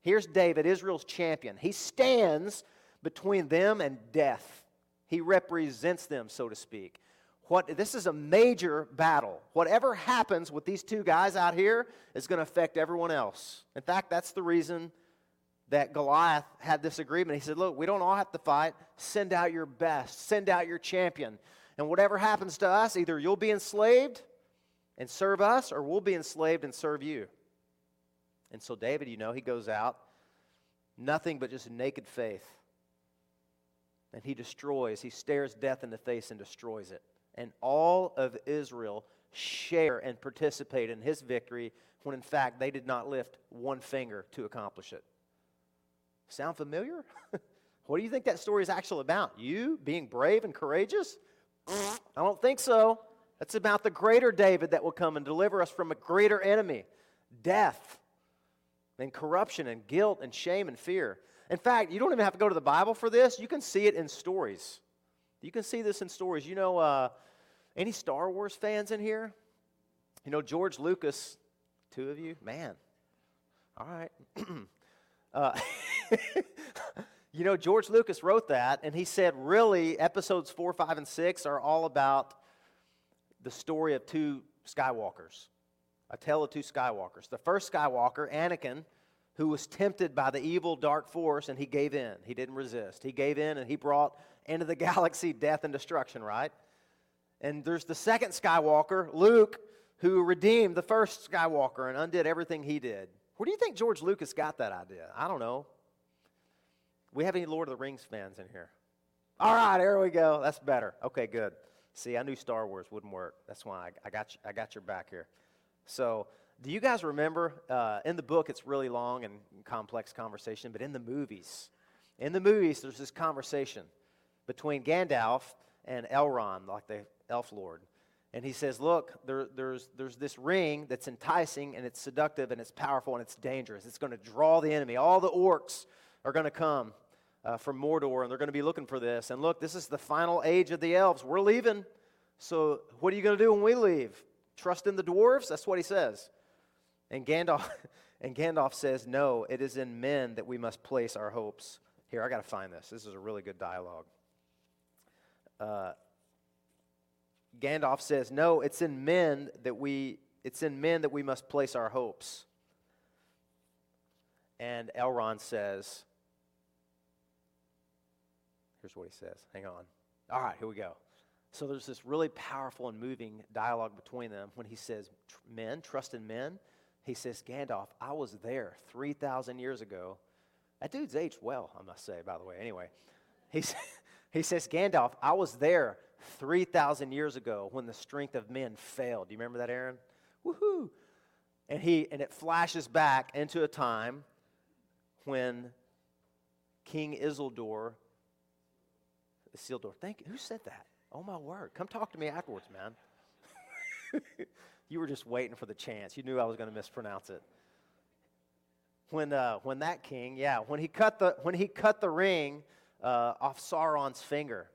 Here's David, Israel's champion. He stands between them and death. He represents them, so to speak. What, this is a major battle. Whatever happens with these two guys out here is going to affect everyone else. In fact, that's the reason that Goliath had this agreement. He said, look, we don't all have to fight. Send out your best. Send out your champion. And whatever happens to us, either you'll be enslaved and serve us, or we'll be enslaved and serve you. And so David, you know, he goes out, nothing but just naked faith. And he destroys, he stares death in the face and destroys it. And all of Israel share and participate in his victory when, in fact, they did not lift one finger to accomplish it. Sound familiar? What do you think that story is actually about? You being brave and courageous? I don't think so. It's about the greater David that will come and deliver us from a greater enemy, death and corruption and guilt and shame and fear. In fact, you don't even have to go to the Bible for this. You can see it in stories. You can see this in stories. You know, uh, any Star Wars fans in here? You know, George Lucas, two of you? Man, all right. uh, you know, George Lucas wrote that, and he said, really, episodes four, five, and six are all about the story of two Skywalkers, a tale of two Skywalkers. The first Skywalker, Anakin, who was tempted by the evil dark force, and he gave in. He didn't resist. He gave in, and he brought into the galaxy death and destruction, right? And there's the second Skywalker, Luke, who redeemed the first Skywalker and undid everything he did. Where do you think George Lucas got that idea? I don't know. We have any Lord of the Rings fans in here? All right, there we go. That's better. Okay, good. See, I knew Star Wars wouldn't work. That's why I, I got you, I got your back here. So, do you guys remember, uh, in the book it's really long and complex conversation, but in the movies, in the movies there's this conversation between Gandalf and Elrond, like the elf lord. And he says, look, there, there's, there's this ring that's enticing, and it's seductive, and it's powerful, and it's dangerous. It's going to draw the enemy. All the orcs are going to come uh, from Mordor, and they're going to be looking for this. And look, this is the final age of the elves. We're leaving. So what are you going to do when we leave? Trust in the dwarves? That's what he says. And Gandalf, and Gandalf says, no, it is in men that we must place our hopes. Here, I got to find this. This is a really good dialogue. Uh, Gandalf says, no, it's in men that we, it's in men that we must place our hopes. And Elrond says, here's what he says. Hang on. All right, here we go. So there's this really powerful and moving dialogue between them when he says, men, trust in men. He says, Gandalf, I was there three thousand years ago. That dude's aged well, I must say, by the way. Anyway, he's... He says, Gandalf, I was there three thousand years ago when the strength of men failed. Do you remember that, Aaron? Woohoo! And he and it flashes back into a time when King Isildur, Isildur, thank you. Who said that? Oh, my word. Come talk to me afterwards, man. You were just waiting for the chance. You knew I was going to mispronounce it. When uh, when that king, yeah, when he cut the when he cut the ring uh, off Sauron's finger,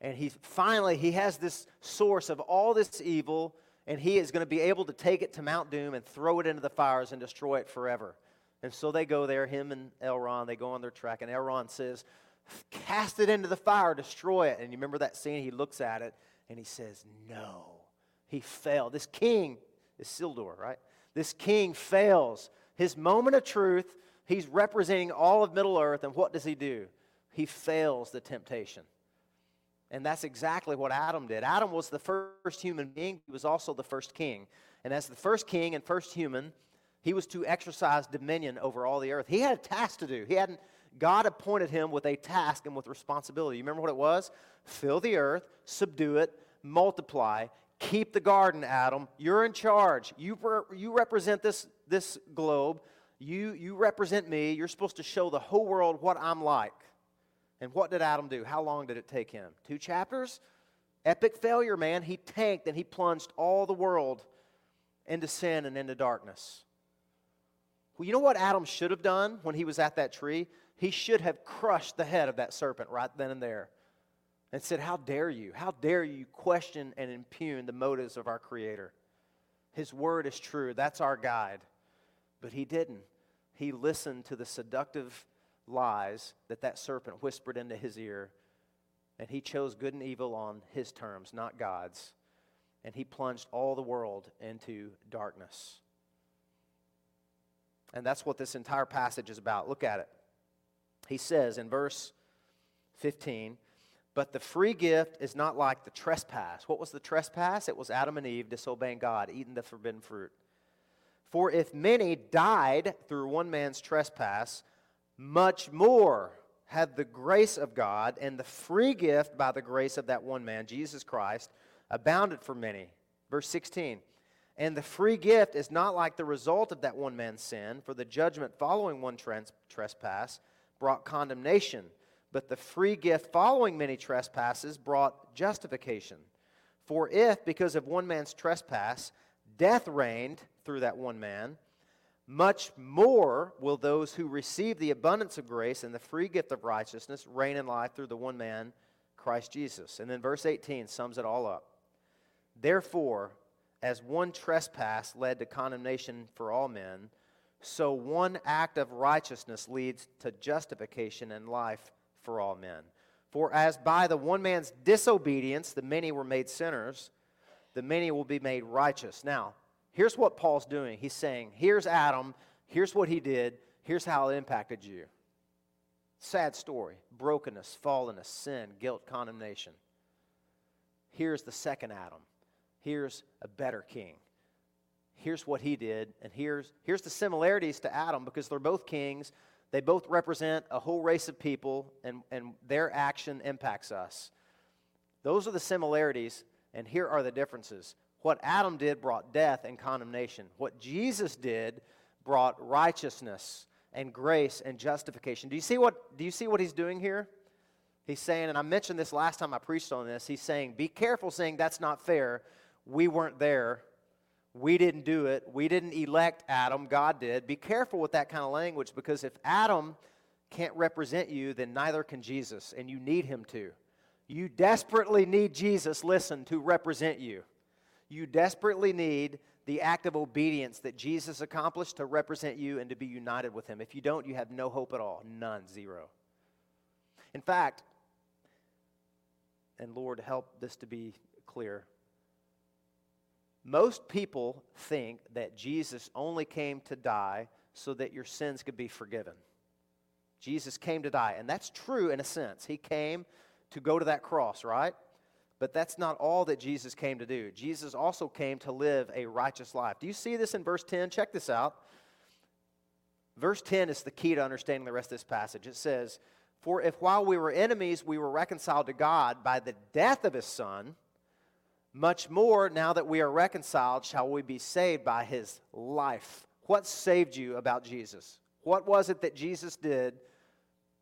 and he finally he has this source of all this evil, and he is going to be able to take it to Mount Doom and throw it into the fires and destroy it forever. And so they go there, him and Elrond, they go on their track, and Elrond says, "Cast it into the fire, destroy it." And you remember that scene? He looks at it and he says, "No." He failed. This king is Isildur, right? This king fails. His moment of truth, he's representing all of Middle-earth, and what does he do? He fails the temptation. And that's exactly what Adam did. Adam was the first human being. He was also the first king. And as the first king and first human, he was to exercise dominion over all the earth. He had a task to do. He hadn't. God appointed him with a task and with responsibility. You remember what it was? Fill the earth, subdue it, multiply, keep the garden, Adam. You're in charge. You re- you represent this this globe. You you represent me. You're supposed to show the whole world what I'm like. And what did Adam do? How long did it take him? Two chapters? Epic failure, man. He tanked and he plunged all the world into sin and into darkness. Well, you know what Adam should have done when he was at that tree? He should have crushed the head of that serpent right then and there and said, "How dare you? How dare you question and impugn the motives of our Creator? His word is true. That's our guide." But he didn't. He listened to the seductive lies that that serpent whispered into his ear, and he chose good and evil on his terms, not God's, and he plunged all the world into darkness. And that's what this entire passage is about. Look at it. He says in verse fifteen, "But the free gift is not like the trespass." What was the trespass? It was Adam and Eve disobeying God, eating the forbidden fruit. "For if many died through one man's trespass, much more had the grace of God and the free gift by the grace of that one man, Jesus Christ, abounded for many." Verse sixteen, "And the free gift is not like the result of that one man's sin, for the judgment following one trans- trespass brought condemnation, but the free gift following many trespasses brought justification. For if, because of one man's trespass, death reigned through that one man, much more will those who receive the abundance of grace and the free gift of righteousness reign in life through the one man, Christ Jesus." And then verse eighteen sums it all up. "Therefore, as one trespass led to condemnation for all men, so one act of righteousness leads to justification and life for all men. For as by the one man's disobedience the many were made sinners, the many will be made righteous." Now, here's what Paul's doing. He's saying, here's Adam, here's what he did, here's how it impacted you. Sad story. Brokenness, fallenness, sin, guilt, condemnation. Here's the second Adam. Here's a better king. Here's what he did, and here's here's the similarities to Adam, because they're both kings. They both represent a whole race of people, and, and their action impacts us. Those are the similarities, and here are the differences. What Adam did brought death and condemnation. What Jesus did brought righteousness and grace and justification. Do you see what, do you see what he's doing here? He's saying, and I mentioned this last time I preached on this, he's saying, be careful saying that's not fair. We weren't there. We didn't do it. We didn't elect Adam. God did. Be careful with that kind of language, because if Adam can't represent you, then neither can Jesus, and you need him to. You desperately need Jesus, listen, to represent you. You desperately need the act of obedience that Jesus accomplished to represent you and to be united with him. If you don't, you have no hope at all. None. Zero. In fact, and Lord, help this to be clear, most people think that Jesus only came to die so that your sins could be forgiven. Jesus came to die, and that's true in a sense. He came to go to that cross, right? But that's not all that Jesus came to do. Jesus also came to live a righteous life. Do you see this in verse ten? Check this out. Verse ten is the key to understanding the rest of this passage. It says, "For if while we were enemies we were reconciled to God by the death of his Son, Much more, now that we are reconciled, shall we be saved by his life. What saved you about Jesus? What was it that Jesus did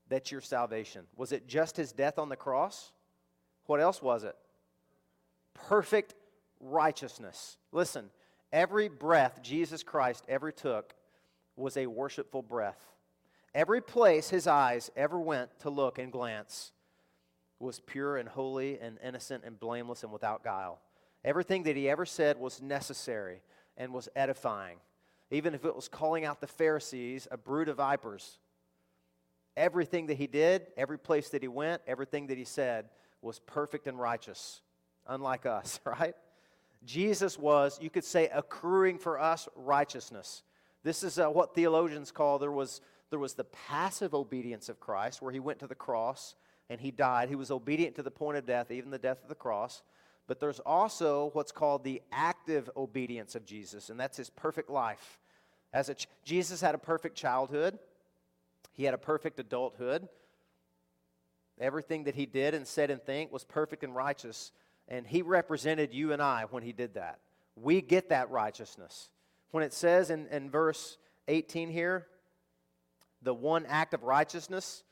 that's your salvation? Was it just his death on the cross? What else was it? Perfect righteousness. Listen, every breath Jesus Christ ever took was a worshipful breath. Every place his eyes ever went to look and glance was pure and holy and innocent and blameless and without guile. Everything that he ever said was necessary and was edifying. Even if it was calling out the Pharisees, a brood of vipers. Everything that he did, every place that he went, everything that he said was perfect and righteous, unlike us, right? Jesus was, you could say, accruing for us righteousness. This is uh, what theologians call, there was there was the passive obedience of Christ, where he went to the cross and he died. He was obedient to the point of death, even the death of the cross. But there's also what's called the active obedience of Jesus, and that's his perfect life. As a ch- Jesus had a perfect childhood. He had a perfect adulthood. Everything that he did and said and think was perfect and righteous, and he represented you and I when he did that. We get that righteousness. When it says in, in verse eighteen here, the one act of righteousness,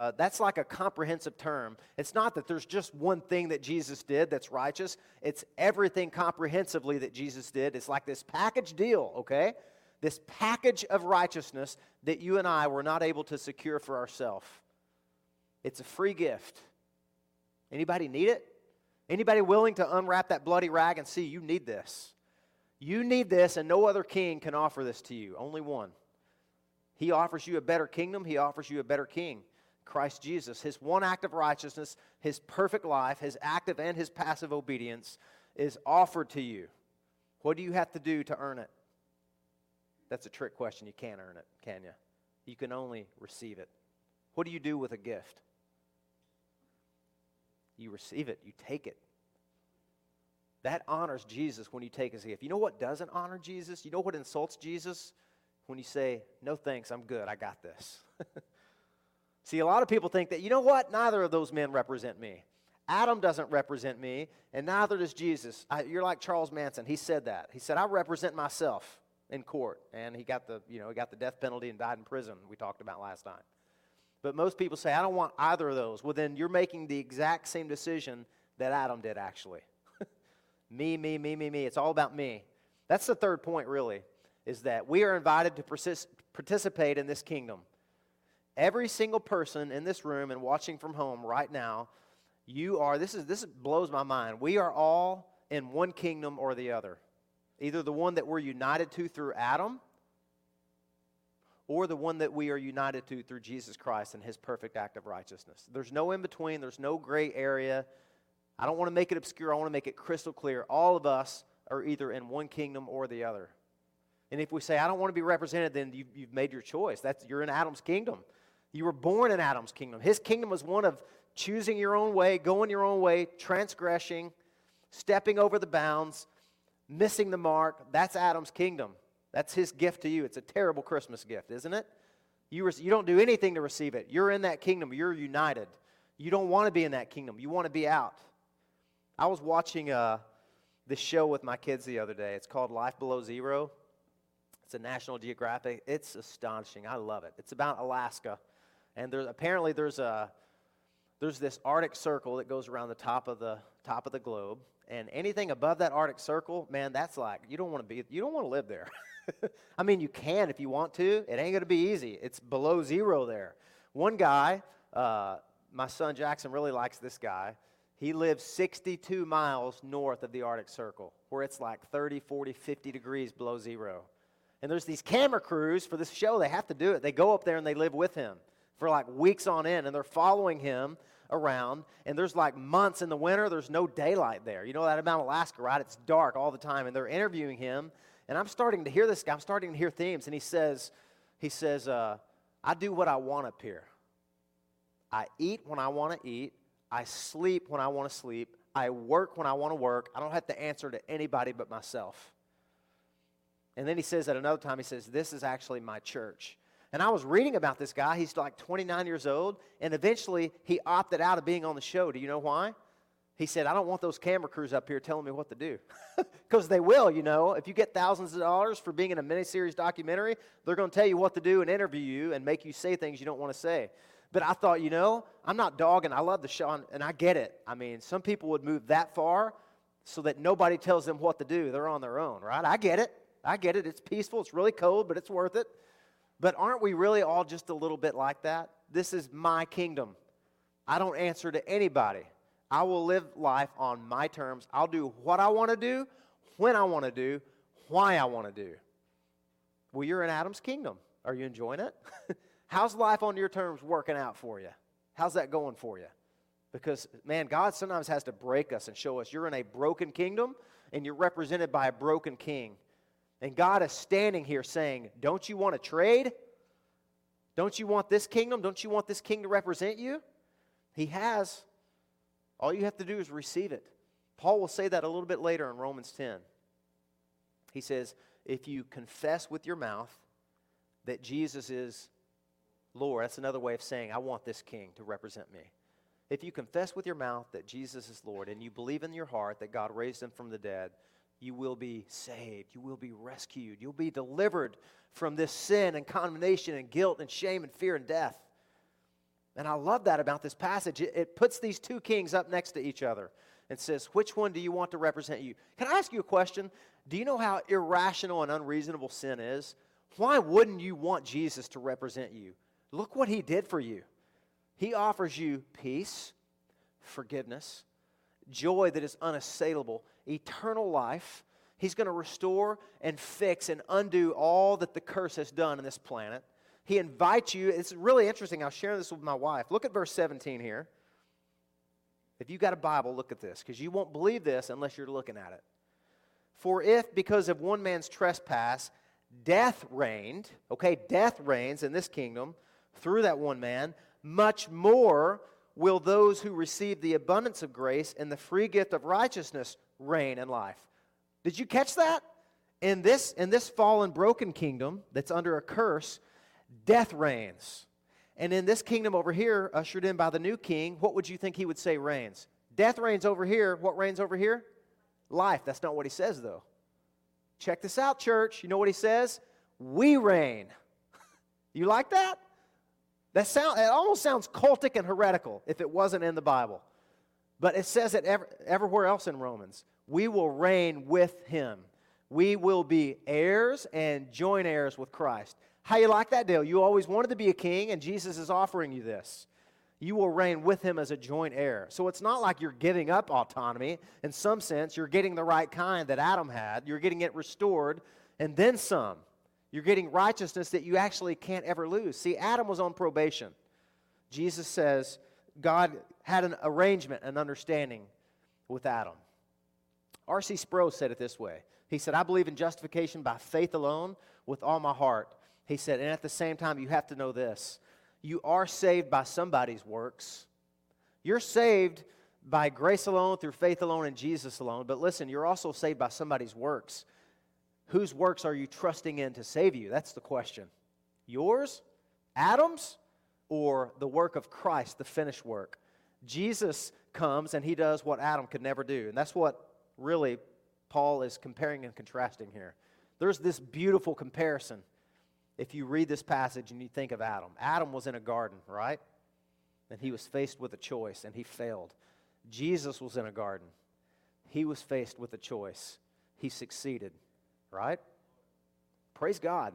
uh, that's like a comprehensive term. It's not that there's just one thing that Jesus did that's righteous. It's everything comprehensively that Jesus did. It's like this package deal, okay? This package of righteousness that you and I were not able to secure for ourselves. It's a free gift. Anybody need it? Anybody willing to unwrap that bloody rag and see you need this? You need this, and no other king can offer this to you. Only one. He offers you a better kingdom. He offers you a better king, Christ Jesus. His one act of righteousness, his perfect life, his active and his passive obedience is offered to you. What do you have to do to earn it? That's a trick question. You can't earn it, can you? You can only receive it. What do you do with a gift? You receive it. You take it. That honors Jesus when you take his gift. You know what doesn't honor Jesus? You know what insults Jesus? When you say, no thanks, I'm good, I got this. See, a lot of people think that, you know what? Neither of those men represent me. Adam doesn't represent me, and neither does Jesus. I, you're like Charles Manson. He said that. He said, I represent myself in court. And he got the, you know, he got the death penalty and died in prison, we talked about last time. But most people say, I don't want either of those. Well, then you're making the exact same decision that Adam did, actually. Me, me, me, me, me. It's all about me. That's the third point, really, is that we are invited to persist, participate in this kingdom. Every single person in this room and watching from home right now, you are, this is this blows my mind, we are all in one kingdom or the other. Either the one that we're united to through Adam or the one that we are united to through Jesus Christ and his perfect act of righteousness. There's no in between. There's no gray area. I don't want to make it obscure. I want to make it crystal clear. All of us are either in one kingdom or the other. And if we say, I don't want to be represented, then you've, you've made your choice. That's, you're in Adam's kingdom. You were born in Adam's kingdom. His kingdom was one of choosing your own way, going your own way, transgressing, stepping over the bounds, missing the mark. That's Adam's kingdom. That's his gift to you. It's a terrible Christmas gift, isn't it? You, re- you don't do anything to receive it. You're in that kingdom. You're united. You don't want to be in that kingdom. You want to be out. I was watching uh, this show with my kids the other day. It's called Life Below Zero. It's a National Geographic. It's astonishing. I love it. It's about Alaska, and there's apparently there's a there's this Arctic Circle that goes around the top of the top of the globe, and anything above that Arctic Circle, man, that's like you don't want to be. You don't want to live there. I mean, you can if you want to. It ain't gonna be easy. It's below zero there. One guy, uh, my son Jackson really likes this guy. He lives sixty-two miles north of the Arctic Circle, where it's like thirty, forty, fifty degrees below zero. And there's these camera crews for this show. They have to do it. They go up there and they live with him for like weeks on end, and they're following him around. And there's like months in the winter. There's no daylight there. You know that about Alaska, right? It's dark all the time, and they're interviewing him. And I'm starting to hear this guy. I'm starting to hear themes. And he says, he says, uh, I do what I want up here. I eat when I want to eat. I sleep when I want to sleep. I work when I want to work. I don't have to answer to anybody but myself. And then he says at another time, he says, this is actually my church. And I was reading about this guy. He's like twenty-nine years old, and eventually he opted out of being on the show. Do you know why? he said, I don't want those camera crews up here telling me what to do. Because they will, you know. If you get thousands of dollars for being in a miniseries documentary, they're going to tell you what to do and interview you and make you say things you don't want to say. But I thought, you know, I'm not dogging. I love the show, and I get it. I mean, some people would move that far so that nobody tells them what to do. They're on their own, right? I get it. I get it. It's peaceful. It's really cold, but it's worth it. But aren't we really all just a little bit like that? This is my kingdom. I don't answer to anybody. I will live life on my terms. I'll do what I want to do, when I want to do, why I want to do. Well, you're in Adam's kingdom. Are you enjoying it? How's life on your terms working out for you? How's that going for you? Because, man, God sometimes has to break us and show us you're in a broken kingdom and you're represented by a broken king. And God is standing here saying, don't you want to trade? Don't you want this kingdom? Don't you want this king to represent you? He has. All you have to do is receive it. Paul will say that a little bit later in Romans ten. He says, if you confess with your mouth that Jesus is Lord, that's another way of saying, I want this king to represent me. If you confess with your mouth that Jesus is Lord and you believe in your heart that God raised him from the dead, you will be saved. You will be rescued. You'll be delivered from this sin and condemnation and guilt and shame and fear and death. And I love that about this passage. It, it puts these two kings up next to each other and says, which one do you want to represent you? Can I ask you a question? Do you know how irrational and unreasonable sin is? Why wouldn't you want Jesus to represent you? Look what he did for you. He offers you peace, forgiveness, joy that is unassailable, eternal life. He's going to restore and fix and undo all that the curse has done in this planet. He invites you. It's really interesting. I was sharing this with my wife. Look at verse seventeen here. If you've got a Bible, look at this, because you won't believe this unless you're looking at it. For if, because of one man's trespass, death reigned, okay, death reigns in this kingdom through that one man, much more will those who receive the abundance of grace and the free gift of righteousness reign in life. Did you catch that? In this, in this fallen, broken kingdom that's under a curse, death reigns. And in this kingdom over here, ushered in by the new king, what would you think he would say reigns? Death reigns over here. What reigns over here? Life. That's not what he says, though. Check this out, church. You know what he says? We reign. You like that? That sound, it almost sounds cultic and heretical if it wasn't in the Bible. But it says it ev- everywhere else in Romans. We will reign with him. We will be heirs and joint heirs with Christ. How you like that deal? You always wanted to be a king, and Jesus is offering you this. You will reign with him as a joint heir. So it's not like you're giving up autonomy. In some sense, you're getting the right kind that Adam had. You're getting it restored, and then some. You're getting righteousness that you actually can't ever lose. See, Adam was on probation. Jesus says God had an arrangement, an understanding with Adam. R C Sproul said it this way. He said, I believe in justification by faith alone with all my heart. He said, and at the same time, you have to know this. You are saved by somebody's works. You're saved by grace alone, through faith alone, and Jesus alone. But listen, you're also saved by somebody's works. Whose works are you trusting in to save you? That's the question. Yours? Adam's? Or the work of Christ, the finished work? Jesus comes and he does what Adam could never do. And that's what really Paul is comparing and contrasting here. There's this beautiful comparison. If you read this passage and you think of Adam. Adam was in a garden, right? And he was faced with a choice and he failed. Jesus was in a garden. He was faced with a choice. He succeeded. Right? Praise God.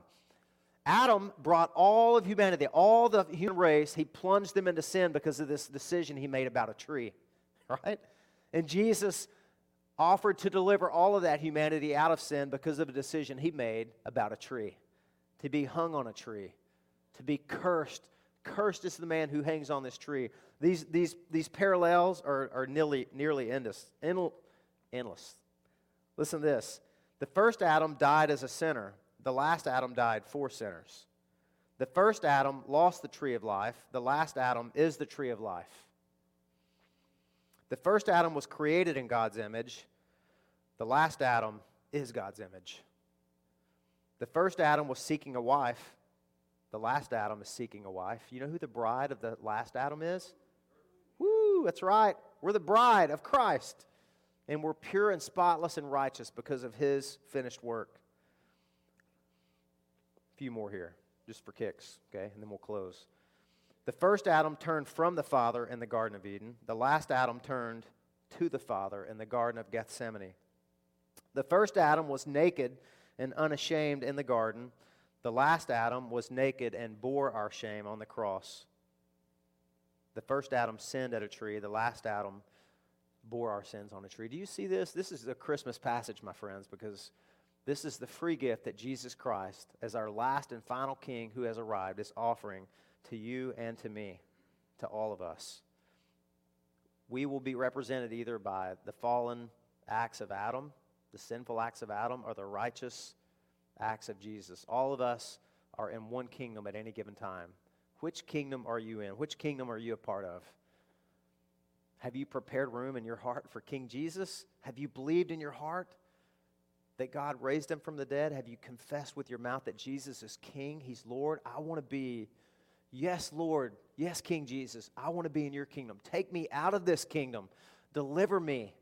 Adam brought all of humanity, all the human race, he plunged them into sin because of this decision he made about a tree. Right? And Jesus offered to deliver all of that humanity out of sin because of a decision he made about a tree. To be hung on a tree. To be cursed. Cursed is the man who hangs on this tree. These these these parallels are, are nearly, nearly endless. endless. Listen to this. The first Adam died as a sinner. The last Adam died for sinners. The first Adam lost the tree of life. The last Adam is the tree of life. The first Adam was created in God's image. The last Adam is God's image. The first Adam was seeking a wife. The last Adam is seeking a wife. You know who the bride of the last Adam is? Woo! Woo, that's right. We're the bride of Christ. And we're pure and spotless and righteous because of his finished work. A few more here, just for kicks, okay? And then we'll close. The first Adam turned from the Father in the Garden of Eden. The last Adam turned to the Father in the Garden of Gethsemane. The first Adam was naked and unashamed in the garden. The last Adam was naked and bore our shame on the cross. The first Adam sinned at a tree. The last Adam bore our sins on a tree. Do you see this? This is a Christmas passage, my friends, because this is the free gift that Jesus Christ, as our last and final King who has arrived, is offering to you and to me, to all of us. We will be represented either by the fallen acts of Adam, the sinful acts of Adam, or the righteous acts of Jesus. All of us are in one kingdom at any given time. Which kingdom are you in? Which kingdom are you a part of? Have you prepared room in your heart for King Jesus? Have you believed in your heart that God raised him from the dead? Have you confessed with your mouth that Jesus is King? He's Lord. I want to be, yes, Lord, yes, King Jesus, I want to be in your kingdom. Take me out of this kingdom. Deliver me.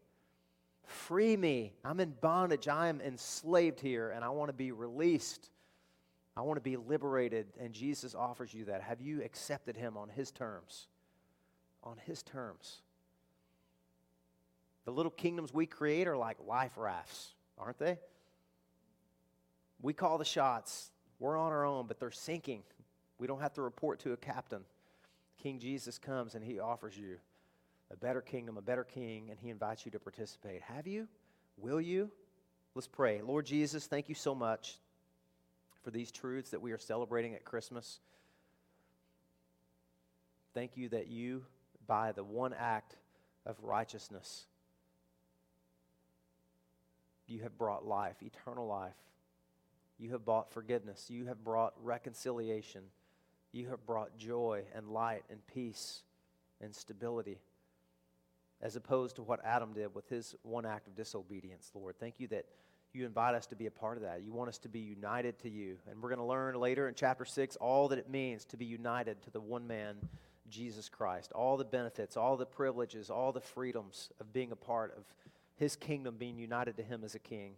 Free me. I'm in bondage. I am enslaved here, and I want to be released. I want to be liberated, and Jesus offers you that. Have you accepted him on his terms? On his terms. The little kingdoms we create are like life rafts, aren't they? We call the shots. We're on our own, but they're sinking. We don't have to report to a captain. King Jesus comes, and he offers you a better kingdom, a better king, and he invites you to participate. Have you? Will you? Let's pray. Lord Jesus, thank you so much for these truths that we are celebrating at Christmas. Thank you that you, by the one act of righteousness, you have brought life, eternal life. You have brought forgiveness. You have brought reconciliation. You have brought joy and light and peace and stability, as opposed to what Adam did with his one act of disobedience, Lord. Thank you that you invite us to be a part of that. You want us to be united to you. And we're going to learn later in chapter six all that it means to be united to the one man, Jesus Christ. All the benefits, all the privileges, all the freedoms of being a part of his kingdom, being united to him as a king.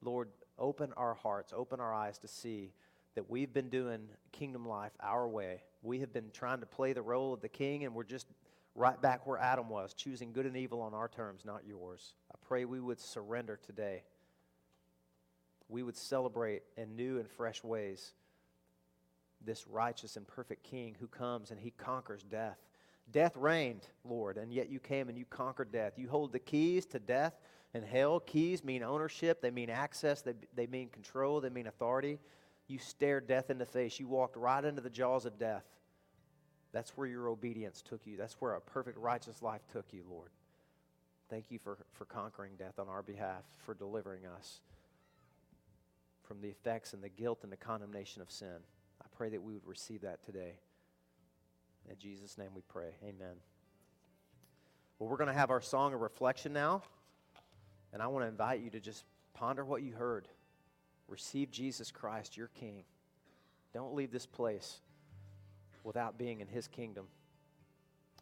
Lord, open our hearts, open our eyes to see that we've been doing kingdom life our way. We have been trying to play the role of the king, and we're just right back where Adam was, choosing good and evil on our terms, not yours. I pray we would surrender today. We would celebrate in new and fresh ways this righteous and perfect King who comes and he conquers death. Death reigned, Lord, and yet you came and you conquered death. You hold the keys to death and hell. Keys mean ownership. They mean access. They, they mean control. They mean authority. You stared death in the face. You walked right into the jaws of death. That's where your obedience took you. That's where a perfect righteous life took you, Lord. Thank you for, for conquering death on our behalf, for delivering us from the effects and the guilt and the condemnation of sin. I pray that we would receive that today. In Jesus' name we pray. Amen. Well, we're going to have our song of reflection now, and I want to invite you to just ponder what you heard. Receive Jesus Christ, your King. Don't leave this place without being in his kingdom.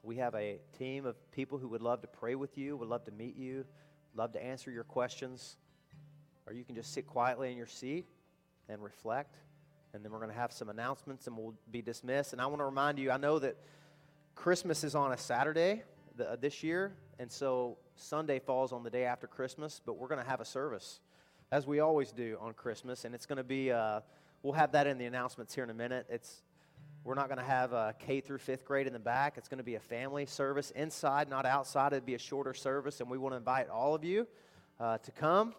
We have a team of people who would love to pray with you, would love to meet you, love to answer your questions, or you can just sit quietly in your seat and reflect, and then we're going to have some announcements and we'll be dismissed. And I want to remind you, I know that Christmas is on a Saturday this year, and so Sunday falls on the day after Christmas, but we're going to have a service, as we always do on Christmas, and it's going to be, uh, we'll have that in the announcements here in a minute. It's We're not going to have a K through fifth grade in the back. It's going to be a family service inside, not outside. It'd be a shorter service, and we want to invite all of you uh, to come.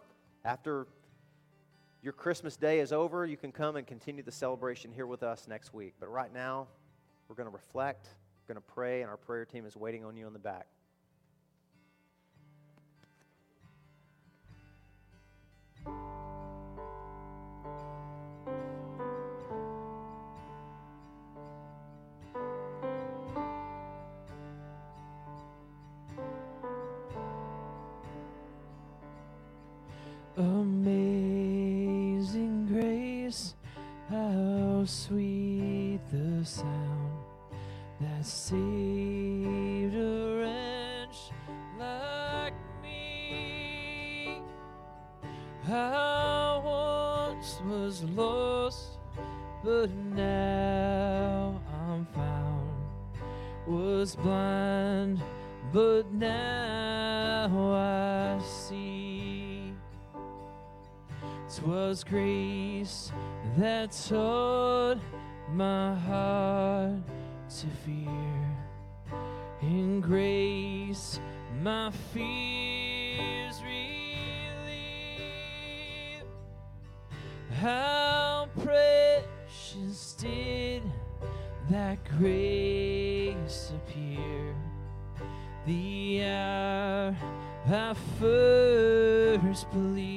After your Christmas day is over, you can come and continue the celebration here with us next week. But right now, we're going to reflect, we're going to pray, and our prayer team is waiting on you in the back. Amazing grace, how sweet the sound that saved a wretch. was blind, but now I see. 'Twas grace that taught my heart to fear. In grace my fears relieved. How precious did that grace appear the hour I first believed.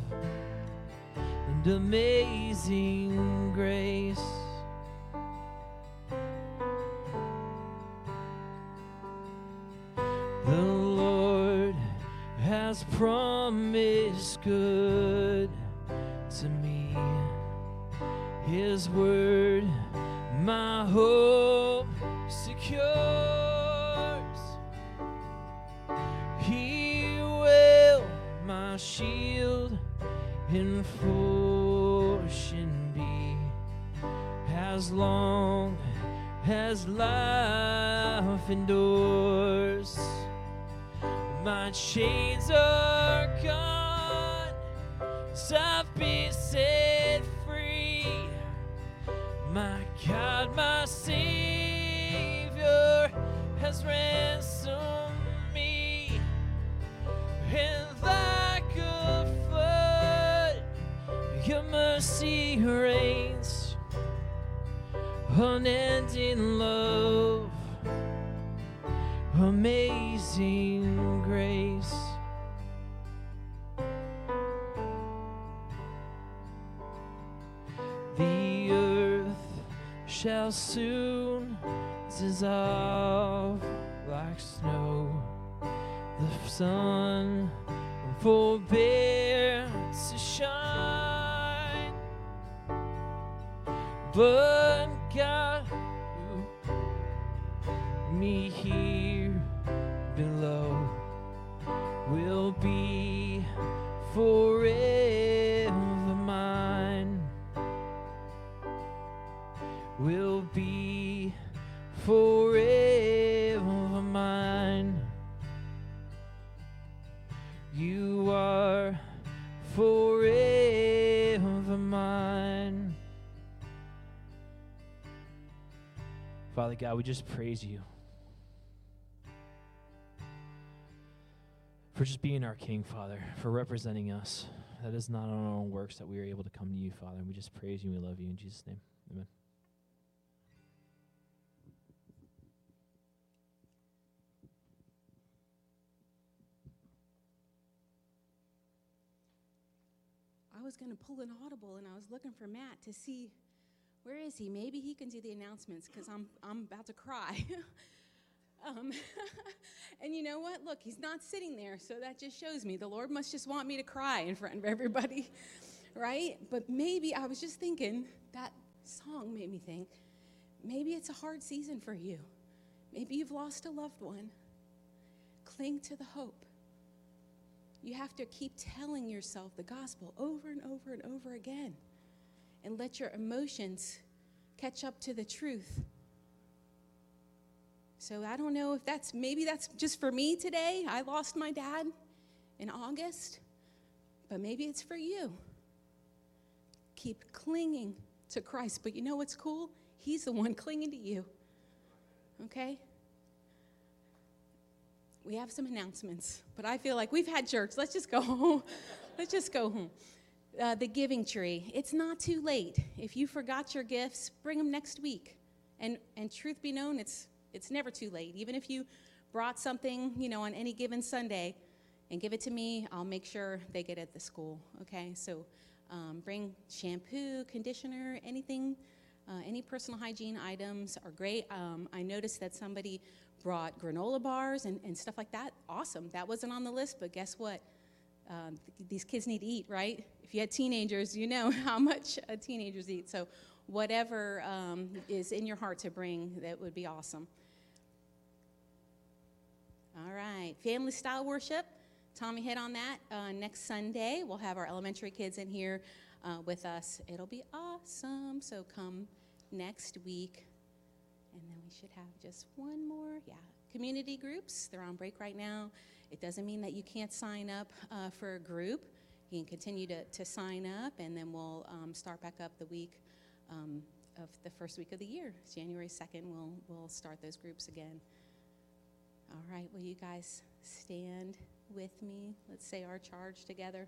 and amazing grace. The Lord has promised good to me. His word, my hope secures. He my shield and fortune be, as long as life endures. My chains are gone, 'cause I've been set free. My God, my Savior has ransomed me. And like a flood, Your mercy reigns. Unending love, amazing grace. The earth shall soon dissolve like snow. The sun will forbear to shine, but God who me here below will be forever mine, will be forever mine. You are forever mine. Father God, we just praise You for just being our King, Father, for representing us. That is not on our own works that we are able to come to You, Father. And we just praise You and we love You in Jesus' name. Amen. Was going to pull an audible, and I was looking for Matt to see where is he. Maybe he can do the announcements because I'm I'm about to cry. um, and you know what? Look, he's not sitting there, so that just shows me the Lord must just want me to cry in front of everybody, right? But maybe I was just thinking that song made me think maybe it's a hard season for you. Maybe you've lost a loved one. Cling to the hope. You have to keep telling yourself the gospel over and over and over again and let your emotions catch up to the truth. So I don't know if that's, maybe that's just for me today. I lost my dad in August, but maybe it's for you. Keep clinging to Christ. But you know what's cool? He's the one clinging to you. Okay? We have some announcements, but I feel like we've had church. Let's just go home. Let's just go home. Uh, the giving tree. It's not too late. If you forgot your gifts, bring them next week. And and truth be known, it's it's never too late. Even if you brought something, you know, on any given Sunday and give it to me, I'll make sure they get it at the school, okay? So um, bring shampoo, conditioner, anything. Uh, any personal hygiene items are great. Um, I noticed that somebody brought granola bars and, and stuff like that. Awesome. That wasn't on the list, but guess what? Um, th- these kids need to eat, right? If you had teenagers, you know how much uh, teenagers eat. So whatever um, is in your heart to bring, that would be awesome. All right. Family style worship. Tommy hit on that. Uh, next Sunday, we'll have our elementary kids in here uh, with us. It'll be awesome. So come next week. And then we should have just one more. Yeah, community groups. They're on break right now. It doesn't mean that you can't sign up uh, for a group. You can continue to, to sign up, and then we'll um, start back up the week um, of the first week of the year. January second, we'll, we'll start those groups again. All right, will you guys stand with me? Let's say our charge together.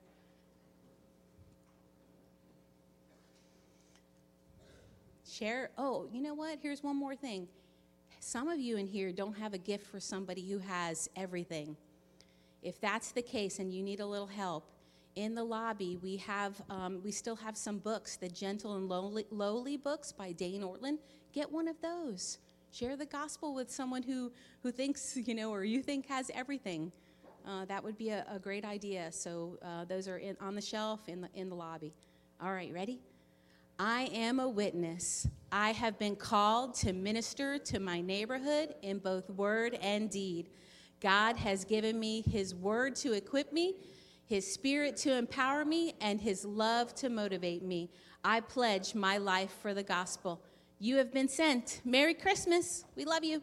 Share. Oh, you know what? Here's one more thing. Some of you in here don't have a gift for somebody who has everything. If that's the case and you need a little help, in the lobby we have, um, we still have some books, the Gentle and Lowly, Lowly books by Dane Ortland. Get one of those. Share the gospel with someone who, who thinks, you know, or you think has everything. Uh, that would be a, a great idea. So uh, those are in, on the shelf in the in the lobby. All right, ready? I am a witness. I have been called to minister to my neighborhood in both word and deed. God has given me his word to equip me, his spirit to empower me, and his love to motivate me. I pledge my life for the gospel. You have been sent. Merry Christmas. We love you.